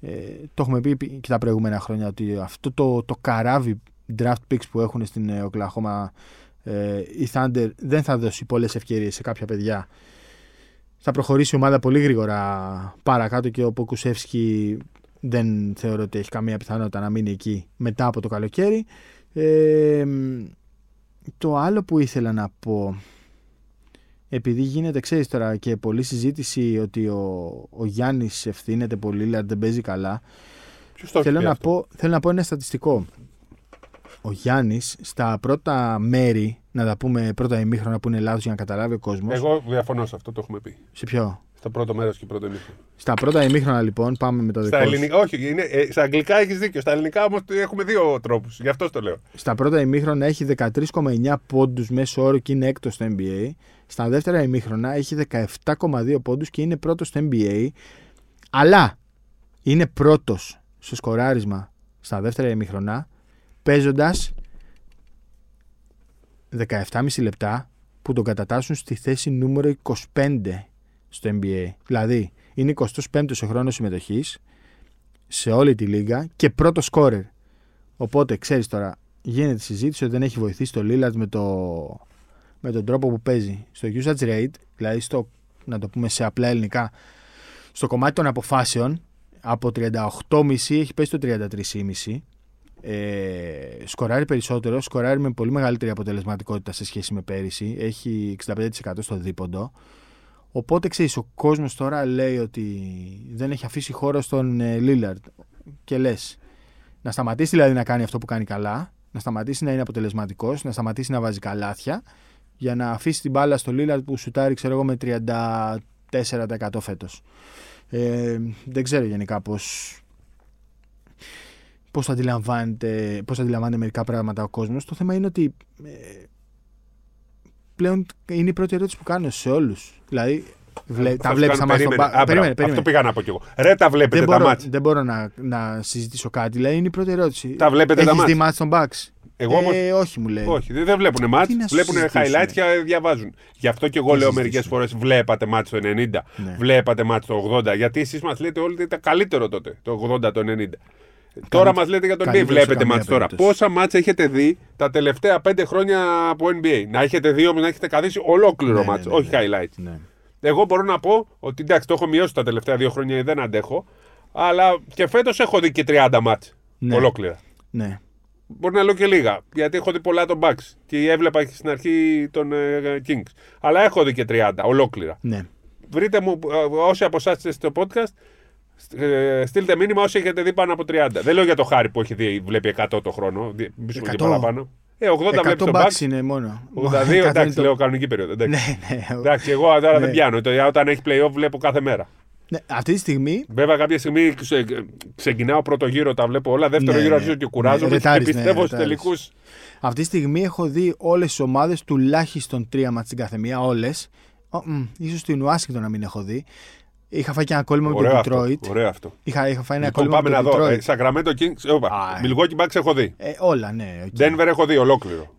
Ε, το έχουμε πει και τα προηγούμενα χρόνια ότι αυτό το, το καράβι οι draft picks που έχουν στην Οκλαχώμα, ε, η Thunder δεν θα δώσει πολλές ευκαιρίες σε κάποια παιδιά. Θα προχωρήσει η ομάδα πολύ γρήγορα παρακάτω και ο Ποκουσεύσκι δεν θεωρώ ότι έχει καμία πιθανότητα να μείνει εκεί μετά από το καλοκαίρι. Ε, το άλλο που ήθελα να πω, επειδή γίνεται, ξέρεις τώρα, και πολλή συζήτηση ότι ο, ο Γιάννης ευθύνεται πολύ, αλλά δεν παίζει καλά. Θέλω να, πω, θέλω να πω ένα στατιστικό. Ο Γιάννης στα πρώτα μέρη, να τα πούμε πρώτα ημίχρονα που είναι λάθος για να καταλάβει ο κόσμος. Εγώ διαφωνώ σε αυτό, το έχουμε πει. Σε ποιο? Στα πρώτο μέρος και πρώτο ημίχρονα. Στα πρώτα ημίχρονα λοιπόν, πάμε με το δικό σας. Όχι, είναι, ε, στα αγγλικά έχεις δίκιο. Στα ελληνικά όμως έχουμε δύο τρόπους. Γι' αυτό το λέω. Στα πρώτα ημίχρονα έχει δεκατρία κόμμα εννιά πόντους μέσω όρο και είναι έκτος στο N B A. Στα δεύτερα ημίχρονα έχει δεκαεπτά κόμμα δύο πόντους και είναι πρώτος στο N B A. Αλλά είναι πρώτος στο σκοράρισμα στα δεύτερα ημίχρονα, παίζοντας δεκαεπτά κόμμα πέντε λεπτά που τον κατατάσσουν στη θέση νούμερο είκοσι πέντε στο N B A. Δηλαδή είναι εικοστός πέμπτος σε χρόνο συμμετοχής σε όλη τη λίγα και πρώτο σκόρερ. Οπότε ξέρεις τώρα, γίνεται συζήτηση ότι δεν έχει βοηθήσει το Λίλαρντ με, το, με τον τρόπο που παίζει. Στο usage rate, δηλαδή στο, να το πούμε σε απλά ελληνικά, στο κομμάτι των αποφάσεων, από τριάντα οκτώ κόμμα πέντε έχει πέσει το τριάντα τρία κόμμα πέντε. Ε, σκοράρει περισσότερο, σκοράρει με πολύ μεγαλύτερη αποτελεσματικότητα σε σχέση με πέρυσι. Έχει εξήντα πέντε τοις εκατό στο δίποντο. Οπότε ξέρεις, ο κόσμος τώρα λέει ότι δεν έχει αφήσει χώρο στον ε, Λίλαρντ. Και λες, να σταματήσει δηλαδή να κάνει αυτό που κάνει καλά, να σταματήσει να είναι αποτελεσματικός, να σταματήσει να βάζει καλάθια, για να αφήσει την μπάλα στο Λίλαρντ που σουτάρει, ξέρω εγώ, με τριάντα τέσσερα τοις εκατό φέτος. Ε, δεν ξέρω γενικά πώς. Πώς αντιλαμβάνεται, πώς αντιλαμβάνεται μερικά πράγματα ο κόσμος. Το θέμα είναι ότι ε, πλέον είναι η πρώτη ερώτηση που κάνω σε όλους. Δηλαδή, βλέ, τα βλέπεις να μάθω. Αυτό πήγα να πω κι εγώ. Ρε, τα βλέπετε δεν τα μπορώ, μάτια. Δεν μπορώ να, να συζητήσω κάτι. Δηλαδή, είναι η πρώτη ερώτηση. Τα βλέπετε έχεις τα μάτια. Έχεις δει μάτς των Μπακς? Εγώ όμως, ε, όχι, μου λέει. Όχι, δεν βλέπουν μάτς. Βλέπουν highlights και διαβάζουν. Γι' αυτό και εγώ τι λέω μερικές φορές: βλέπατε μάτς το ενενήντα, ναι. Βλέπατε μάτς το ογδόντα. Γιατί εσείς μας λέτε όλοι ήταν καλύτερο τότε, το ογδόντα, το ενενήντα. Τώρα μας λέτε για τον N B A, βλέπετε μάτς τώρα. Πόσα μάτς έχετε δει τα τελευταία πέντε χρόνια από N B A? Να έχετε δει όμως, να έχετε καθίσει ολόκληρο ναι, μάτς, ναι, ναι, όχι ναι, highlights. Ναι. Εγώ μπορώ να πω ότι εντάξει, το έχω μειώσει τα τελευταία δύο χρόνια ή δεν αντέχω, αλλά και φέτος έχω δει και τριάντα μάτς ναι, ολόκληρα. Ναι. Μπορεί να λέω και λίγα, γιατί έχω δει πολλά τον Bucks και έβλεπα και στην αρχή τον ε, Kings. Αλλά έχω δει και τριάντα ολόκληρα. Ναι. Βρείτε μου, όσοι από εσάς είστε στο podcast, στείλτε μήνυμα όσοι έχετε δει πάνω από τριάντα. Δεν λέω για το Χάρη που έχει δει, βλέπει εκατό το χρόνο. Μπίσου και παραπάνω. Ε, ογδόντα βλέπει τον Μπακς είναι μόνο. ογδόντα δύο, εντάξει, το... λέω κανονική περίοδο. Εντάξει, ναι, ναι, εντάξει εγώ τώρα ναι, δεν πιάνω. Όταν έχει playoff βλέπω κάθε μέρα. Ναι, αυτή τη στιγμή. Βέβαια, κάποια στιγμή ξε... ξεκινάω πρώτο γύρο, τα βλέπω όλα. Δεύτερο ναι, γύρο αρχίζω και κουράζομαι. Ναι, και πιστεύω ναι, στου τελικού. Αυτή τη στιγμή έχω δει όλες τις ομάδες τουλάχιστον τρία ματς κάθε μία. Όλες. Ίσως την Ουάσιγκτον να μην έχω δει. Είχα φάει και ένα κόλλημα με το Detroit. Ωραίο αυτό. Είχα, είχα φάει ένα λοιπόν, κόλλημα με το Detroit. Sacramento Kings. Milwaukee Bucks έχω δει. Ε, όλα, ναι. Okay. Denver έχω δει ολόκληρο.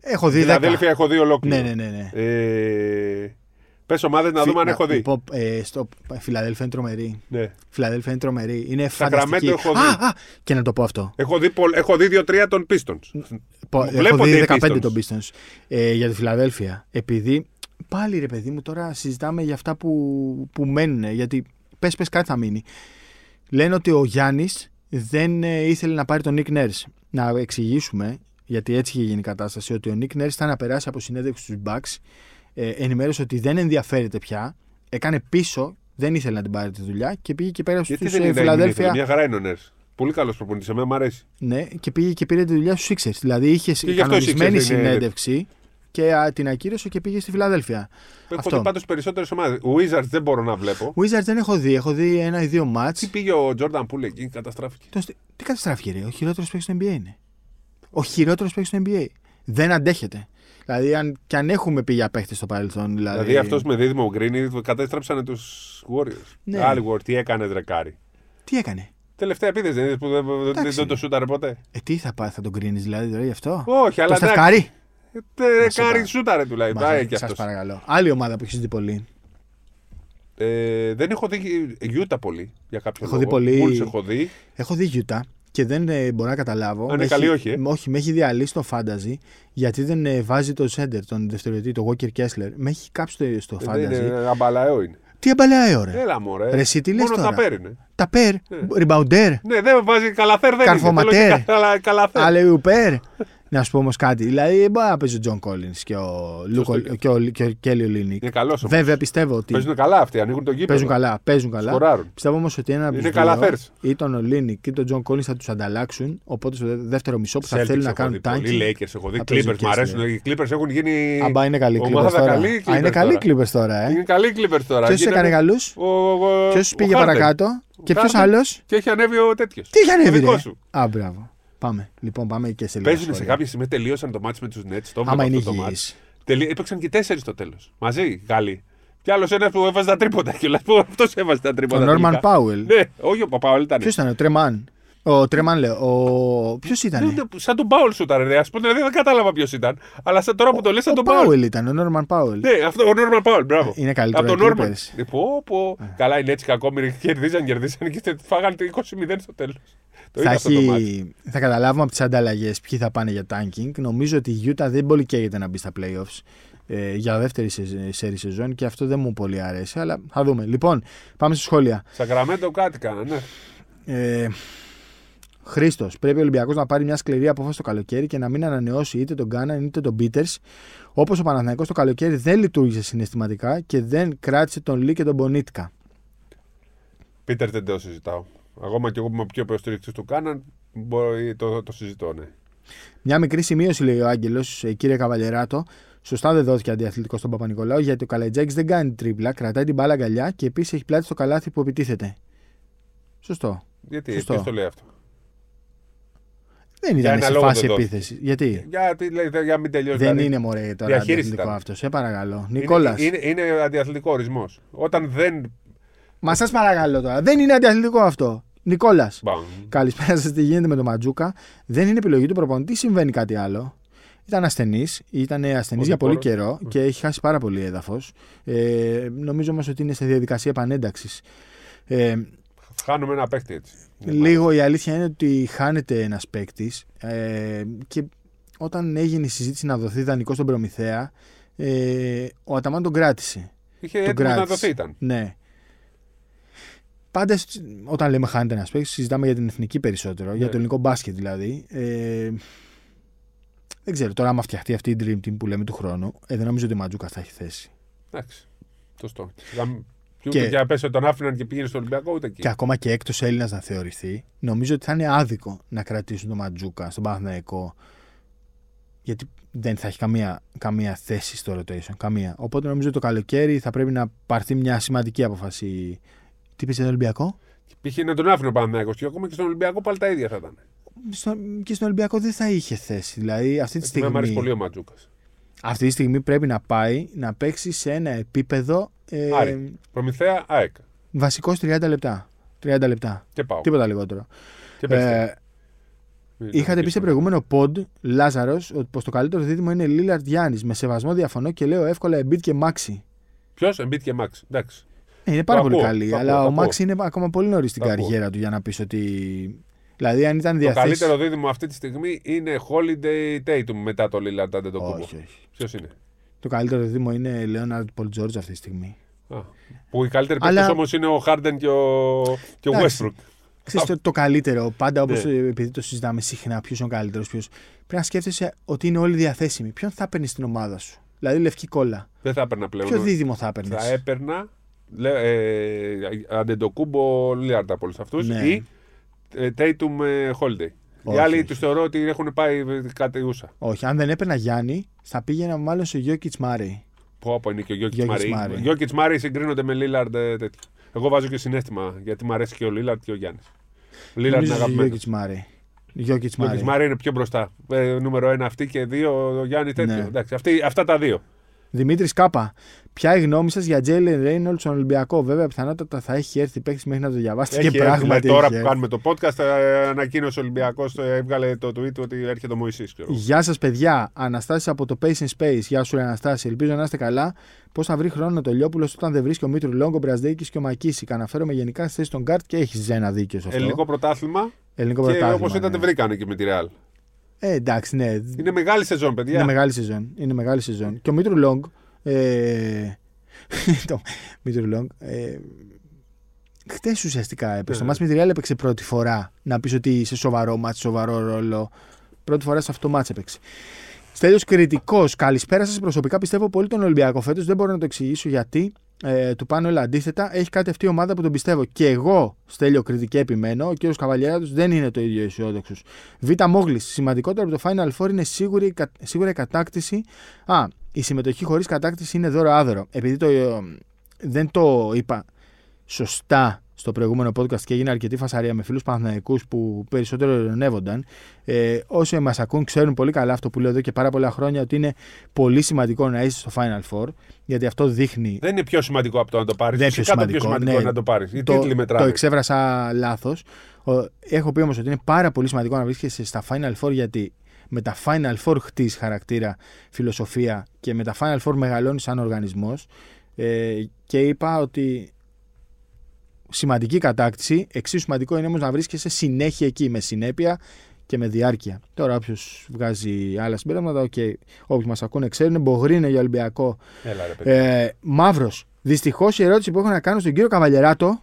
Έχω δει. Φιλαδέλφια έχω δει ολόκληρο. Ναι, ναι, ναι. Ε, πες ομάδες να Φι... δούμε αν να, έχω δει. Λοιπόν, ε, στο... Φιλαδέλφια είναι τρομερή. Ναι. Φιλαδέλφια είναι τρομερή. Είναι φανταστική. Sacramento έχω δει. Α, α, και να το πω αυτό. Έχω δει, πολλ... έχω δει δύο τρία των Pistons. Πο... Έχω δει δεκαπέντε των Pistons. Ε, για τη Φιλαδέλφια. Επειδή. Πάλι ρε παιδί μου, τώρα συζητάμε για αυτά που, που μένουν. Γιατί πες πες κάτι θα μείνει. Λένε ότι ο Γιάννης δεν ε, ήθελε να πάρει τον Νικ Νέρς. Να εξηγήσουμε, γιατί έτσι είχε γίνει η κατάσταση, ότι ο Νικ Νέρς ήταν να περάσει από συνέντευξη στους Bucks, ε, ενημέρωσε ότι δεν ενδιαφέρεται πια, έκανε πίσω, δεν ήθελε να την πάρει τη δουλειά και πήγε και πέρασε στους Φιλαδέλφια. Μια χαρά είναι ο Νέρς. Πολύ καλός προπονητής, εμένα μου αρέσει. Ναι, και πήγε και πήρε τη δουλειά στους Sixers. Δηλαδή είχε κανονισμένη συνέντευξη. Και την ακύρωσε και πήγε στη Φιλαδέλφια. Έχω δει πάντως περισσότερες ομάδες. Wizards δεν μπορώ να βλέπω. Wizards δεν έχω δει. Έχω δει ένα ή δύο μάτς. Τι πήγε ο Jordan Poole εκεί, καταστράφηκε. Τον... Τι καταστράφηκε, ρε. Ο χειρότερος παίκτης στο N B A είναι. Ο χειρότερος παίκτης στο N B A. Δεν αντέχεται. Δηλαδή, αν... και αν έχουμε πει για παίκτες στο παρελθόν. Δηλαδή, δηλαδή αυτός με δίδυμο Green κατέστραψαν τους Warriors. Ναι. Άλλοι, τι έκανε, δρεκάρι. Τι έκανε. Τελευταία επίθεση δεν είδες που δεν, δεν το σούταρε ποτέ. Ε, τι θα πάει, θα τον κρίνεις δηλαδή, δηλαδή γι' αυτό. Όχι, αλλά. Κάρι σούταρε τουλάχιστον. Σας παρακαλώ. Άλλη ομάδα που έχεις δει πολύ? Ε, δεν έχω δει Γιούτα πολύ για κάποιο έχω λόγο. Δει πολύ... Έχω δει Γιούτα. και δεν ε, μπορώ να καταλάβω. Αν είναι καλή, όχι. Ε? Όχι, με έχει διαλύσει το φάνταζι γιατί δεν ε, βάζει το σέντερ, τον δευτεριωτή, τον Walker Kessler. Με έχει κάψει στο φάνταζι. Δεν είναι αμπαλαέο είναι. Τι αμπαλαέο, ωραία. Έλα μου, ωραία. Ρεσί, τι λες τώρα. Τα παίρνει. Ναι. Τα παίρνει. Ριμπαουντέρ. Ναι, δεν βάζει καλαθέρ, δεν καρφωματέρ. Αλεουπέρ. Να σου πω όμως κάτι. Δηλαδή, μπορεί να παίζει ο Τζον Κόλινς και ο Κέλιο Λίνικ. Βέβαια, πιστεύω ότι. Παίζουν καλά αυτοί, ανοίγουν τον κήπο. Παίζουν καλά, παίζουν καλά. Σκοράρουν. Πιστεύω όμως ότι ένα από τους δύο, ή τον Λίνικ ή τον Τζον Κόλινς θα τους ανταλλάξουν. Οπότε στο δεύτερο μισό που θα Celtics θέλουν να κάνουν τάγκη. Οι Lakers έχω δει. Clippers μου αρέσουν. Οι Clippers έχουν γίνει. Αμπά είναι καλοί Clippers τώρα. Είναι καλοί Clippers τώρα. Ποιος έκανε καλούς. Ποιος πήγε παρακάτω. Και ποιος άλλος. Και έχει ανέβει ο τέτοιος. Τι έχει ανέβει. Α, μπράβο. Πάμε. Λοιπόν, πάμε και σε λίγο. Παίζουν σε κάποια στιγμή, τελείωσαν το μάτι με τους Nets. Το άμα είναι υγιείς. Τελει... Έπαιξαν και τέσσερις στο τέλος. Μαζί, Γάλλοι. Κι άλλος ένας που έβαζε τα τρίποτα. Αυτός έβαζε τα τρίποτα. Ο Νόρμαν Πάουελ. Ναι, όχι ο Πάουελ ήταν. Ποιος ήταν, ο Τρεμάν. Ο Τρεμάν λέω. Ο... Ποιος ήταν. Ναι, σαν τον Πάουελ σου ήταν. Ας πούμε, δηλαδή δεν κατάλαβα ποιος ήταν. Αλλά σαν τώρα που το λες, σαν τον Πάουελ. Ο Πάουελ ήταν, ο Νόρμαν Πάουελ. Ναι, αυτό, ο Νόρμαν Πάουελ, μπράβο. Είναι καλύτερο. Από τον Νόρμαν. Καλά είναι έτσι, κακόμοιροι κερδίζαν, κερδίζαν και φάγανε είκοσι μηδέν στο τέλος. Θα, έχει... θα καταλάβουμε από τις ανταλλαγές ποιοι θα πάνε για τάνκινγκ. Νομίζω ότι η Γιούτα δεν πολύ καίγεται να μπει στα playoffs ε, για δεύτερη σερί σεζόν και αυτό δεν μου πολύ αρέσει. Αλλά θα δούμε. Λοιπόν, πάμε στα σχόλια. Σακραμέντο κάτι κάνα, ναι. Ε, Χρήστος, πρέπει ο Ολυμπιακός να πάρει μια σκληρή απόφαση το καλοκαίρι και να μην ανανεώσει είτε τον Κάναν είτε τον Πίτερς. Όπως ο Παναθηναϊκός το καλοκαίρι δεν λειτουργήσε συναισθηματικά και δεν κράτησε τον Λί και τον Μπονίτκα. Πίτερ δεν το συζητάω. Ακόμα και εγώ που είμαι πιο υποστηρικτή του Κάναν, το, το συζητώ, ναι. Μια μικρή σημείωση, λέει ο Άγγελος, κύριε Καβαλιεράτο. Σωστά δεν δόθηκε αντιαθλητικό στον Παπανικολάου, γιατί ο Καλαϊτζάκης δεν κάνει τρίπλα, κρατάει την μπάλα αγκαλιά και επίσης έχει πλάτη στο καλάθι που επιτίθεται. Σωστό. Γιατί, ποιος το λέει αυτό. Δεν ήταν σε φάση επίθεση. Γιατί. Για, για, για μην τελειώσει. Δεν δηλαδή. Είναι μωρέ τώρα αντιαθλητικό αυτό. Σε παρακαλώ. Νικόλας. Είναι, είναι, είναι αντιαθλητικό ορισμός. Όταν δεν. Μα σας παρακαλώ τώρα. Δεν είναι αντιαθλητικό αυτό. Νικόλας. Καλησπέρα σας. Τι γίνεται με το Ματζούκα. Δεν είναι επιλογή του προπονητή. Συμβαίνει κάτι άλλο. Ήταν ασθενής. Ήταν ασθενής για πολύ καιρό και έχει χάσει πάρα πολύ έδαφος. Ε, νομίζω όμως ότι είναι σε διαδικασία επανένταξης. Ε, Χάνουμε ένα παίκτη έτσι. Λίγο η αλήθεια είναι ότι χάνεται ένας παίκτης. Ε, και όταν έγινε η συζήτηση να δοθεί δανεικό στον Προμηθέα, ε, ο Αταμάν τον κράτησε. Είχε τον κράτησε. Να δοθεί ήταν. Ναι. Πάντα όταν λέμε χάνεται ένας παίκτης, συζητάμε για την εθνική περισσότερο, yeah. για το ελληνικό μπάσκετ δηλαδή. Ε, δεν ξέρω, τώρα άμα φτιαχτεί αυτή η dream team που λέμε του χρόνου, ε, δεν νομίζω ότι ο Ματζούκα θα έχει θέση. Εντάξει. Σωστό. Και ούτε για πέσε τον άφηναν και πήγαινε στο Ολυμπιακό, ούτε εκεί. Και ακόμα και έκτος Έλληνας να θεωρηθεί, νομίζω ότι θα είναι άδικο να κρατήσουν τον Ματζούκα στον Παναθηναϊκό. Γιατί δεν θα έχει καμία, καμία θέση στο rotation. Καμία. Οπότε νομίζω ότι το καλοκαίρι θα πρέπει να πάρθει μια σημαντική απόφαση. Τι πήγε στον Ολυμπιακό. Πήγε να τον άφηνε ο Παναθηναϊκός και ακόμα και στον Ολυμπιακό πάλι τα ίδια θα ήταν. Στο, και στον Ολυμπιακό δεν θα είχε θέση. Δηλαδή αυτή τη στιγμή. Μ' αρέσει πολύ ο Ματζούκας. Αυτή τη στιγμή πρέπει να πάει να παίξει σε ένα επίπεδο. Ε, Άρη, Προμηθέα, ΑΕΚ. Βασικός τριάντα λεπτά. τριάντα λεπτά. Και πάω. Τίποτα λιγότερο. Και ε, είχατε πει σε προηγούμενο pod, Λάζαρος, ότι πως το καλύτερο δίδυμο είναι Λίλαρντ Γιάννης. Με σεβασμό διαφωνώ και λέω εύκολα Εμπίτ και Μάξι. Ποιος, Εμπίτ και Μάξι. Εντάξει. Είναι πάρα πολύ καλή, αλλά ο Μάξι είναι ακόμα πολύ νωρίς στην καριέρα του για να πεις ότι. Δηλαδή, αν ήταν διαθέσιμο. Το καλύτερο δίδυμο αυτή τη στιγμή είναι Holiday Tatum μετά το Λίλαρντ, αν δεν το κούμπο. Ποιος είναι. Το καλύτερο δίδυμο είναι Λέοναρντ Πολ Τζόρτζ αυτή τη στιγμή. Α, που οι καλύτεροι Αλλά... παίκτες όμως είναι ο Χάρντεν και ο, και ο Westbrook. Ξέρεις το, το καλύτερο, πάντα όπως ναι. επειδή το συζητάμε συχνά, ποιος είναι ο καλύτερος, ποιος. Πρέπει να σκέφτεσαι ότι είναι όλοι διαθέσιμοι. Ποιον θα παίρνεις στην ομάδα σου. Δηλαδή λευκή κόλλα. Δεν θα έπαιρνα πλέον. Ποιο δίδυμο θα έπαιρνες. Θα έπαιρνα Αντετοκούμπο Λίλαρντ από όλους αυτούς ή Τέιτουμ Χόλντεϊ. Οι άλλοι τους θεωρώ ότι έχουν πάει κατεούσα. Όχι, αν δεν έπαιρνα Γιάννη, θα πήγαινα μάλλον σε Γιόκιτς Μάρεϊ. Πω, πω, είναι και ο Γιόκιτς Μάρεϊ. Γιόκιτς Μάρεϊ συγκρίνονται με Λίλαρντ. Εγώ βάζω και συνέστημα γιατί μου αρέσει και ο Λίλαρντ και ο Γιάννης. Λίλαρντ είναι αγαπημένος. Γιόκιτς Μάρεϊ. Γιόκιτς Μάρεϊ είναι πιο μπροστά. Ε, νούμερο ένα αυτή και δύο ο Γιάννης τέτοιο. Ναι. Εντάξει, αυτή, αυτά τα δύο. Δημήτρης Κάπα, ποια η γνώμη σας για Τζέιλεν Ρέινολντς στον Ολυμπιακό. Βέβαια, πιθανότατα θα έχει έρθει παίκτης μέχρι να το διαβάσετε και πράγματι. Τώρα που κάνουμε το podcast, ανακοίνωσε ο Ολυμπιακός, έβγαλε το tweet ότι έρχεται ο Μωυσής. Γεια σας, παιδιά. Αναστάσεις από το Pace in Space. Γεια σου, Αναστάση. Ελπίζω να είστε καλά. Πώς θα βρει χρόνο ο Τελειόπουλος όταν δεν βρίσκει ο Μήτρου Λόγκο, ο Μπραζδέικης και ο Μακίση. Καναφέρομαι γενικά στη θέση των Γκάρτ και έχει ζένα δίκιο σε αυτό. Ελληνικό πρωτάθλημα. Ελληνικό πρωτάθλημα. Όπως ήταν, ναι, δεν βρήκανε και με τη Real. Ε, εντάξει, ναι. Είναι μεγάλη σεζόν, παιδιά. Είναι μεγάλη σεζόν. Είναι μεγάλη σεζόν. Και ο Μήτρου Λόγκ. Ε... το Μήτρου Λόγκ. Ε... Χτες ουσιαστικά έπαιξε. Το μάτς με τη Real έπαιξε πρώτη φορά. Να πεις ότι είσαι σοβαρό μάτς, σοβαρό ρόλο. Πρώτη φορά σε αυτό το μάτς έπαιξε. Στέλιος Κρητικός, καλησπέρα σας. Προσωπικά πιστεύω πολύ τον Ολυμπιακό φέτος. Δεν μπορώ να το εξηγήσω γιατί. Ε, του πάνε όλα αντίθετα. Έχει κάτι αυτή η ομάδα που τον πιστεύω. Και εγώ, Στέλιο Κρητική, επιμένω. Ο κ. Καβαλιέραντος δεν είναι το ίδιο αισιόδοξος. Β. Μόγλης. Σημαντικότερο από το Final Four είναι σίγουρη, κα, σίγουρα η κατάκτηση. Α, η συμμετοχή χωρίς κατάκτηση είναι δώρο-άδωρο. Επειδή το, δεν το είπα σωστά στο προηγούμενο podcast και έγινε αρκετή φασαρία με φίλους Παναθηναϊκούς που περισσότερο ειρωνεύονταν. Ε, όσοι μας ακούν ξέρουν πολύ καλά αυτό που λέω εδώ και πάρα πολλά χρόνια, ότι είναι πολύ σημαντικό να είσαι στο Final Four, γιατί αυτό δείχνει. Δεν είναι πιο σημαντικό από το να το πάρεις. Δεν είναι πιο σημαντικό, πιο σημαντικό, ναι, να το πάρεις. Οι το, τίτλοι μετράνε. Το εξέφρασα λάθος. Έχω πει όμως ότι είναι πάρα πολύ σημαντικό να βρίσκεσαι στα Final Four, γιατί με τα Final Four χτίζεις χαρακτήρα, φιλοσοφία, και με τα Final Four μεγαλώνεις σαν οργανισμός. Ε, και είπα ότι σημαντική κατάκτηση, εξίσου σημαντικό είναι όμως να βρίσκεσαι συνέχεια εκεί, με συνέπεια και με διάρκεια. Τώρα, όποιος βγάζει άλλα συμπεράσματα, okay, όποιοι μας ακούνε ξέρουν, μπογρίνε για Ολυμπιακό. Έλα, ρε, ε, Μαύρος, δυστυχώς η ερώτηση που έχω να κάνω στον κύριο Καβαλιεράτο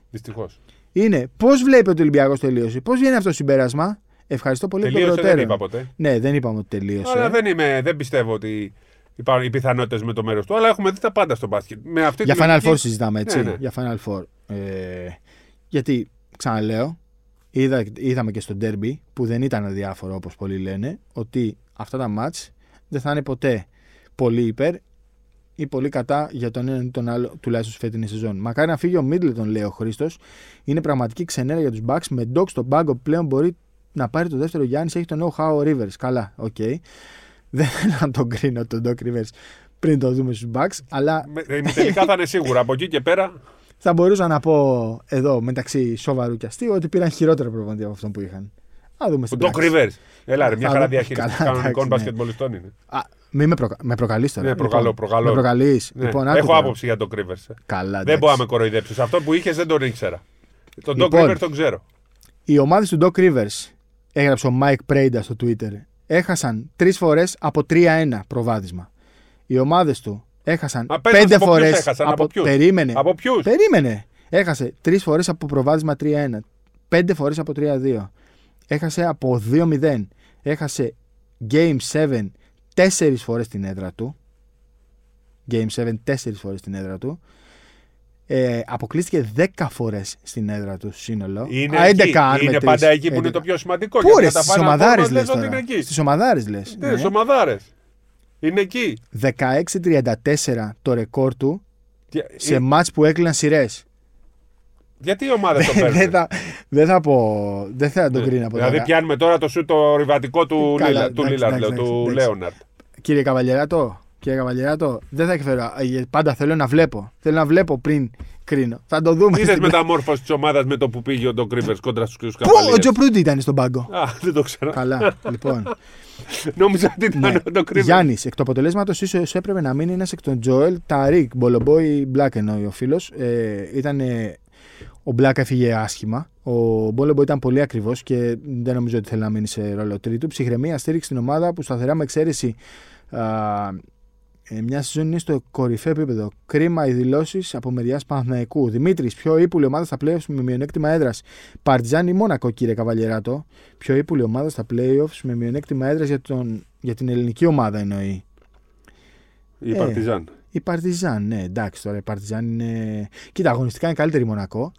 είναι πώς βλέπει ότι ο Ολυμπιακός τελείωσε, πώς βγαίνει αυτό το συμπέρασμα. Ευχαριστώ πολύ. Τελείωσε, δεν είπα ποτέ. Ναι, δεν είπαμε ότι τελείωσε. Αλλά δεν, είμαι, δεν πιστεύω ότι υπάρχουν οι πιθανότητες με το μέρος του, αλλά έχουμε δει τα πάντα στο μπάσκετ. Με αυτή για Final Four συζητάμε, έτσι. Ναι, ναι. Για Final Four. Ε, γιατί ξαναλέω, είδα, είδαμε και στο derby που δεν ήταν αδιάφορο όπως πολλοί λένε, ότι αυτά τα μάτς δεν θα είναι ποτέ πολύ υπέρ ή πολύ κατά για τον έναν ή τον άλλο, τουλάχιστον φετινή σεζόν. Μακάρι να φύγει ο Μίτλετον, λέει ο Χρήστος. Είναι πραγματική ξενέρα για τους Bucks. Με Dogs στον πάγκο πλέον μπορεί να πάρει το δεύτερο Γιάννης. Έχει τον νέο How Rivers. Καλά, οκ. Okay. Δεν θα τον κρίνω τον Doc Rivers πριν το δούμε στους Bucks, αλλά τελικά θα είναι σίγουρα από εκεί και πέρα. Θα μπορούσα να πω εδώ μεταξύ σοβαρού και αστείου ότι πήραν χειρότερα προπονητή από αυτό που είχαν. Α, δούμε στην πράξη. Ο Doc Rivers. Έλα, ρε, μια χαρά διαχείριση κανονικών μπασκετμπολιστών είναι. Α, μην με, προκα... με προκαλείς τώρα. Ναι, προκαλώ, προκαλώ. Με προκαλείς. Ναι. Λοιπόν, έχω άποψη για τον Doc Rivers. Καλά, δεν μπορώ να με κοροϊδέψεις. Αυτό που είχες δεν τον ήξερα. Τον Doc Rivers τον ξέρω. Οι ομάδες του Doc Rivers, έγραψε ο Mike Prada στο Twitter, έχασαν τρεις φορές από τρία ένα προβάδισμα. Οι ομάδες του έχασαν πέντε φορές από, από ποιους. Περίμενε. Από ποιους. Περίμενε. Έχασε τρεις φορές από προβάδισμα τρία ένα. Πέντε φορές από τρία δύο. Έχασε από δύο μηδέν. Έχασε Game επτά τέσσερις φορές την έδρα του. Game επτά τέσσερις φορές την έδρα του. Ε, αποκλείστηκε δέκα φορές στην έδρα του σύνολο. Είναι, Α, έντεκα, εκεί. Είναι πάντα εκεί που έντεκα. Είναι το πιο σημαντικό. Πού ρε, στις ομαδάρες λες τώρα. Στις ομαδάρες λες. Ναι, στις ομαδάρες. Είναι εκεί. δεκαέξι τριάντα τέσσερα το ρεκόρ του και σε ε... μάτς που έκλειναν σειρές. Γιατί η ομάδα το παίρνει. Δεν θα, δε θα πω. Δεν θα τον κρίνω από τώρα. Δηλαδή πιάνουμε τώρα το σου το ριβατικό του Λίλαρντ, του Λέοναρτ. Κύριε Καβαλιεράτο. Κύριε Καβαλιεράτο, δεν θα εκφέρω. Πάντα θέλω να βλέπω. Θέλω να βλέπω πριν κρίνω. Θα το δούμε. Είδες μεταμόρφωση τη ομάδα με το που πήγε ο Ντοκ Ρίβερς κόντρα στου κύριου Καβαλιεράτο. Πού ο Τζοπρούντι ήταν στον πάγκο. Α, δεν το ξέρω. Καλά, λοιπόν. Νόμιζα ότι ήταν ο Ντοκ Ρίβερς. Γιάννης, εκ του αποτελέσματος ίσως έπρεπε να μείνει ένας εκ των Τζόελ Ταρίκ. Μπολομπόι Μπλακ εννοεί ο φίλος. Ε, ήτανε... Ο Μπλακ έφυγε άσχημα. Ο Μπόλεμπο ήταν πολύ ακριβώς και δεν νομίζω ότι θέλει να μείνει σε ρόλο τρίτου. Ψυχραιμία, στήριξη στην ομάδα που σταθερά με εξαίρεση. Μια σεζόν είναι στο κορυφαίο επίπεδο. Κρίμα οι δηλώσεις από μεριάς Παναθηναϊκού. Δημήτρης, πιο ύπουλη ομάδα στα playoffs με μειονέκτημα έδρας. Παρτιζάν ή Μόνακο, κύριε Καβαλιεράτο. Πιο ύπουλη ομάδα στα playoffs με μειονέκτημα έδρας για, τον... για την ελληνική ομάδα εννοεί. Η ε, Παρτιζάν. Η Παρτιζάν, ναι, εντάξει τώρα. Η Παρτιζάν είναι. Κοίτα, αγωνιστικά είναι καλύτερη Μονακό,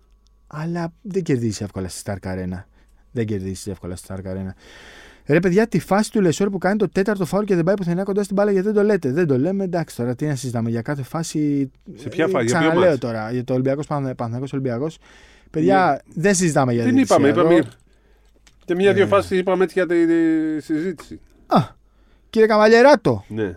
αλλά δεν κερδίζει εύκολα στη Σταρκ Αρένα. Δεν κερδίζει εύκολα στη Σταρκ Αρένα. Ρε παιδιά, τη φάση του Λεσόρ που κάνει το τέταρτο φάουλ και δεν πάει πουθενά κοντά στην μπάλα, γιατί δεν το λέτε. Δεν το λέμε, εντάξει τώρα, τι να συζητάμε για κάθε φάση. Σε ποια φάση, ξαναλέω τώρα. Για το Ολυμπιακός Παναθηναϊκός Ολυμπιακός. Παιδιά, yeah. δεν συζητάμε για την φάση. Την είπαμε, είπαμε. Και μια-δύο yeah. φάσει είπαμε για τη συζήτηση. Α, κύριε Καβαλιεράτο. Ναι.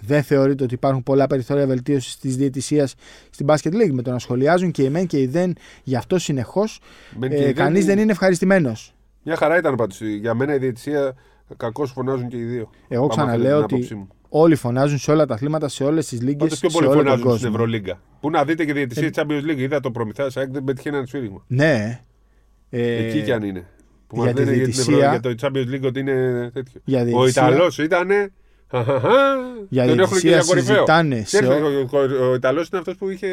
Δεν θεωρείτε ότι υπάρχουν πολλά περιθώρια βελτίωσης της διαιτησίας στην Basket League με το να σχολιάζουν και οι μεν και οι δεν, γι' αυτό συνεχώς ε, κανείς είναι... δεν είναι ευχαριστημένος. Μια χαρά ήταν πάντως. Για μένα η διαιτησία, κακώς φωνάζουν και οι δύο. Εγώ ξαναλέω ότι όλοι φωνάζουν σε όλα τα αθλήματα, σε όλες τις λίγες. Πάντως πιο πολύ φωνάζουν στην Ευρωλίγκα. Πού να δείτε και διαιτησία ε... της Champions League. Είδα το Προμηθέας, δεν πετυχαίνει ένα σφύριγμα. Ναι. Ε... Εκεί κι αν είναι. Που για τη διαιτησία. Για το Champions League ότι είναι τέτοιο. Διαιτησία, ο Ιταλός ήταν. Για τον έχουν και για κορυφαίο. Σε... Ο Ιταλός είναι αυτός που είχε.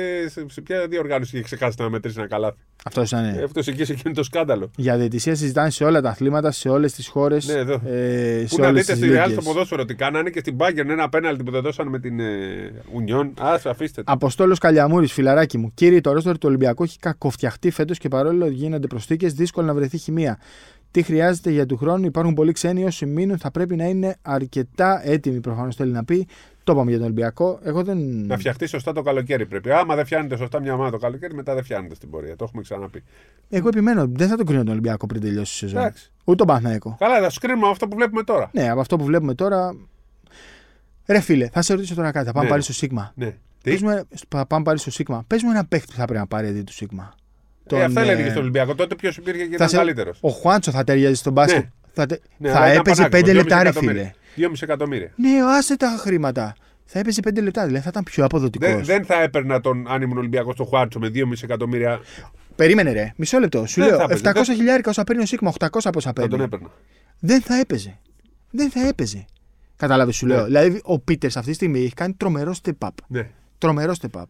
Σε ποια διοργάνωση είχε ξεχάσει να μετρήσει ένα καλάθι. Αυτός ήταν. Ναι. Αυτός εκεί σε εκείνο το σκάνδαλο. Για διαιτησία συζητάνε σε όλα τα αθλήματα, σε όλες τις χώρες. Ναι, εδώ. Ε, που να δείτε στη Real στο ποδόσφαιρο τι κάνανε και στην Bayern ένα πέναλτι που δεν δώσανε με την Union. Α, αφήστε το. Αποστόλος Καλιαμούρης, φιλαράκι μου. Κύριε, το ρόστερ του Ολυμπιακού έχει κακοφτιαχτεί φέτος και παρόλο ότι γίνονται προσθήκες, δύσκολο να βρεθεί χημεία. Τι χρειάζεται για του χρόνου, υπάρχουν πολλοί ξένοι. Όσοι μείνουν θα πρέπει να είναι αρκετά έτοιμοι. Προφανώς θέλει να πει. Το είπαμε για τον Ολυμπιακό. Εγώ δεν... Να φτιαχτεί σωστά το καλοκαίρι πρέπει. Άμα δεν φτιάνεται σωστά μια ομάδα το καλοκαίρι, μετά δεν φτιάνεται στην πορεία. Το έχουμε ξαναπεί. Εγώ επιμένω, δεν θα το κρίνω τον Ολυμπιακό πριν τελειώσει η σεζόν. Εντάξει. Ούτε τον Παναθηναϊκό. Καλά, θα σου κρίνουμε αυτό που βλέπουμε τώρα. Ναι, από αυτό που βλέπουμε τώρα. Ρε φίλε, θα σε ρωτήσω τώρα κάτι. Θα πάμε ναι. πάλι στο Σίγμα. Ναι. Παίζουμε... Πάμε πάλι στο Σίγμα. Παίζουμε ένα παίχτη που θα πρέπει να πάρει αντί του Σίγμα. Τον, ε, αυτά ε... έλεγε στον Ολυμπιακό. Τότε ποιο υπήρχε και ήταν σε... καλύτερο. Ο Χουάντσο θα ταιριάζει στον μπάσκετ. Ναι. Θα, τε... ναι, θα έπαιζε πέντε λεπτά, ρε φίλε. δύο κόμμα πέντε εκατομμύρια. Ναι, άσε τα χρήματα. Θα έπαιζε πέντε λεπτά, δηλαδή θα ήταν πιο αποδοτικό. Δεν, δεν θα έπαιρνα τον άνιμον Ολυμπιακό στον Χουάντσο με δύο κόμμα πέντε εκατομμύρια. Περίμενε, ρε. Μισό λεπτό. Σου δεν λέω επτακόσια χιλιάρικα όσα παίρνει ο Σίγμα, οκτακόσια όσα παίρνει. Θα τον έπαιρνα. Δεν θα έπαιζε. Δεν θα έπαιζε. Κατάλαβε, σου λέω. Δηλαδή ο Πίτερς αυτή τη στιγμή έχει κάνει τρομερό step up. Τρομερό step up.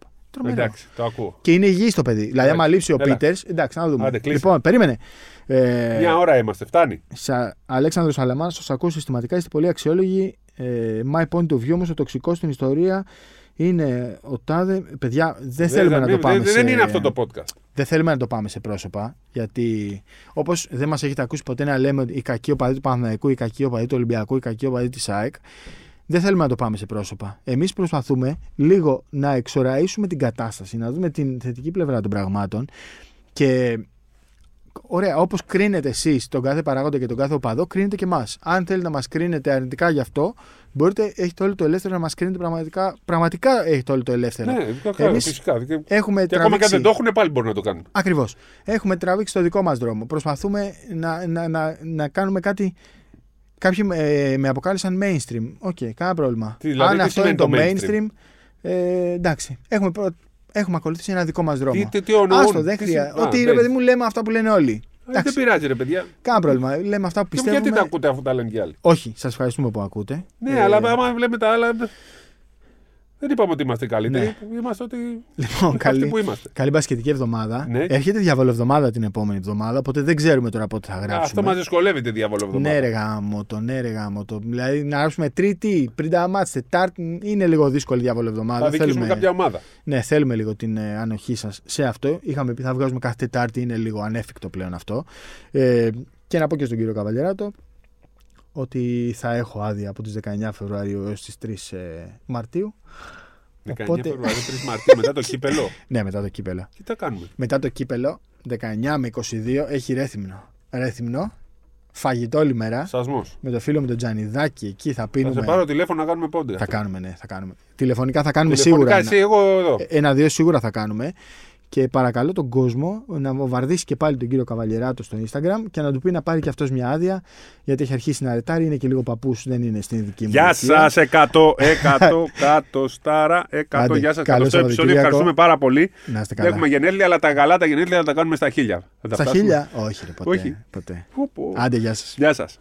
Εντάξει, το ακούω. Και είναι υγιή το παιδί. Εντάξει. Δηλαδή, άμα λείψει ο Πίτερς. Εντάξει, να δούμε. Άντε, λοιπόν, περίμενε. Ε... Μια ώρα είμαστε, φτάνει. Σα... Αλέξανδρος Αλεμάνος, σας ακούω συστηματικά. Είστε πολύ αξιόλογοι. Ε, my point of view όμως, ο τοξικός στην ιστορία είναι ο τάδε. Παιδιά, δεν, δεν θέλουμε δε, να το πάμε. Δεν, σε... δεν είναι αυτό το podcast. Δεν θέλουμε να το πάμε σε πρόσωπα. Γιατί όπως δεν μας έχετε ακούσει ποτέ να λέμε ότι οι κακοί οπαδοί του Παναθηναϊκού, οι κακοί οπαδοί του Ολυμπιακού, οι κακοί οπαδοί της ΑΕΚ. Δεν θέλουμε να το πάμε σε πρόσωπα. Εμείς προσπαθούμε λίγο να εξοραίσουμε την κατάσταση, να δούμε την θετική πλευρά των πραγμάτων. Και ωραία, όπως κρίνετε εσείς τον κάθε παράγοντα και τον κάθε οπαδό, κρίνετε και εμάς. Αν θέλετε να μας κρίνετε αρνητικά γι' αυτό, μπορείτε, έχετε όλο το ελεύθερο να μας κρίνετε πραγματικά. Πραγματικά έχετε όλο το ελεύθερο. Ναι, εμείς φυσικά. Έχουμε και τραβήξει... ακόμα και αν δεν το έχουν, πάλι μπορούν να το κάνουν. Ακριβώς. Έχουμε τραβήξει το δικό μας δρόμο. Προσπαθούμε να, να, να, να κάνουμε κάτι. Κάποιοι ε, με αποκάλεσαν mainstream. Οκ, okay, κανένα πρόβλημα. Τι, δηλαδή, αν αυτό είναι το mainstream, mainstream ε, εντάξει. Έχουμε, προ... Έχουμε ακολουθήσει ένα δικό μας δρόμο. Τι, τι ονοούν, Άστο, δεν χρειάζεται. Ότι α, ρε παιδί μου λέμε αυτά που λένε όλοι. Ε, δεν πειράζει, ρε παιδιά. Κάνα πρόβλημα. Λέμε αυτά που πιστεύουμε. Και γιατί τα ακούτε αφού τα λένε κι άλλοι. Όχι, σας ευχαριστούμε που ακούτε. Ναι, ε, αλλά άμα βλέπουμε τα άλλα. Δεν είπαμε ότι είμαστε καλύτεροι. Ναι. Είμαστε ότι. Λοιπόν, καλή, που είμαστε. Καλή μπασκετική εβδομάδα. Ναι. Έρχεται διαβολοβδομάδα την επόμενη εβδομάδα, οπότε δεν ξέρουμε τώρα πότε θα γράψουμε. Αυτό μας δυσκολεύει τη διαβολοβδομάδα. Ναι, ρε γάμοτο, ναι, ρε γάμοτο. Δηλαδή να γράψουμε Τρίτη, πριν τα μάτσε, Τετάρτη, είναι λίγο δύσκολη η διαβολοβδομάδα. Θα δικήσουμε κάποια ομάδα. Ναι, θέλουμε λίγο την ε, ανοχή σας σε αυτό. Είχαμε πει θα βγάζουμε κάθε Τετάρτη, είναι λίγο ανέφικτο πλέον αυτό. Ε, και να πω και στον κύριο Καβαλιαράτο ότι θα έχω άδεια από τις δεκαεννιά Φεβρουαρίου έως τις τρεις Μαρτίου. δεκαεννιά Φεβρουαρίου, τρεις Μαρτίου, μετά το κύπελο. Ναι, μετά το κύπελο. Τι τα κάνουμε. Μετά το κύπελο, δεκαεννιά με είκοσι δύο, έχει ρέθυμνο. Ρέθυμνο, φαγητό όλη μέρα. Σασμός. Με το φίλο μου τον Τζανιδάκη, εκεί θα πίνουμε. Θα σε πάρω τηλέφωνο να κάνουμε πόντε. Θα κάνουμε, ναι, θα κάνουμε. Τηλεφωνικά θα κάνουμε σίγουρα. Εσύ, εγώ εδώ. Ένα-δύο σίγουρα θα κάνουμε. Και παρακαλώ τον κόσμο να βομβαρδίσει και πάλι τον κύριο Καβαλιεράτο στο Instagram και να του πει να πάρει και αυτός μια άδεια, γιατί έχει αρχίσει να ρετάρει, είναι και λίγο παππούς, δεν είναι στην δική μου. Γεια σας, εκατό, εκατό, κάτω, στάρα, εκατό, γεια σας, καλό στο επεισόδιο, ευχαριστούμε πάρα πολύ. Έχουμε γενέθλια, αλλά τα γαλάτα γενέθλια θα τα κάνουμε στα χίλια. Στα χίλια, όχι ρε, ποτέ. Άντε, γεια σας.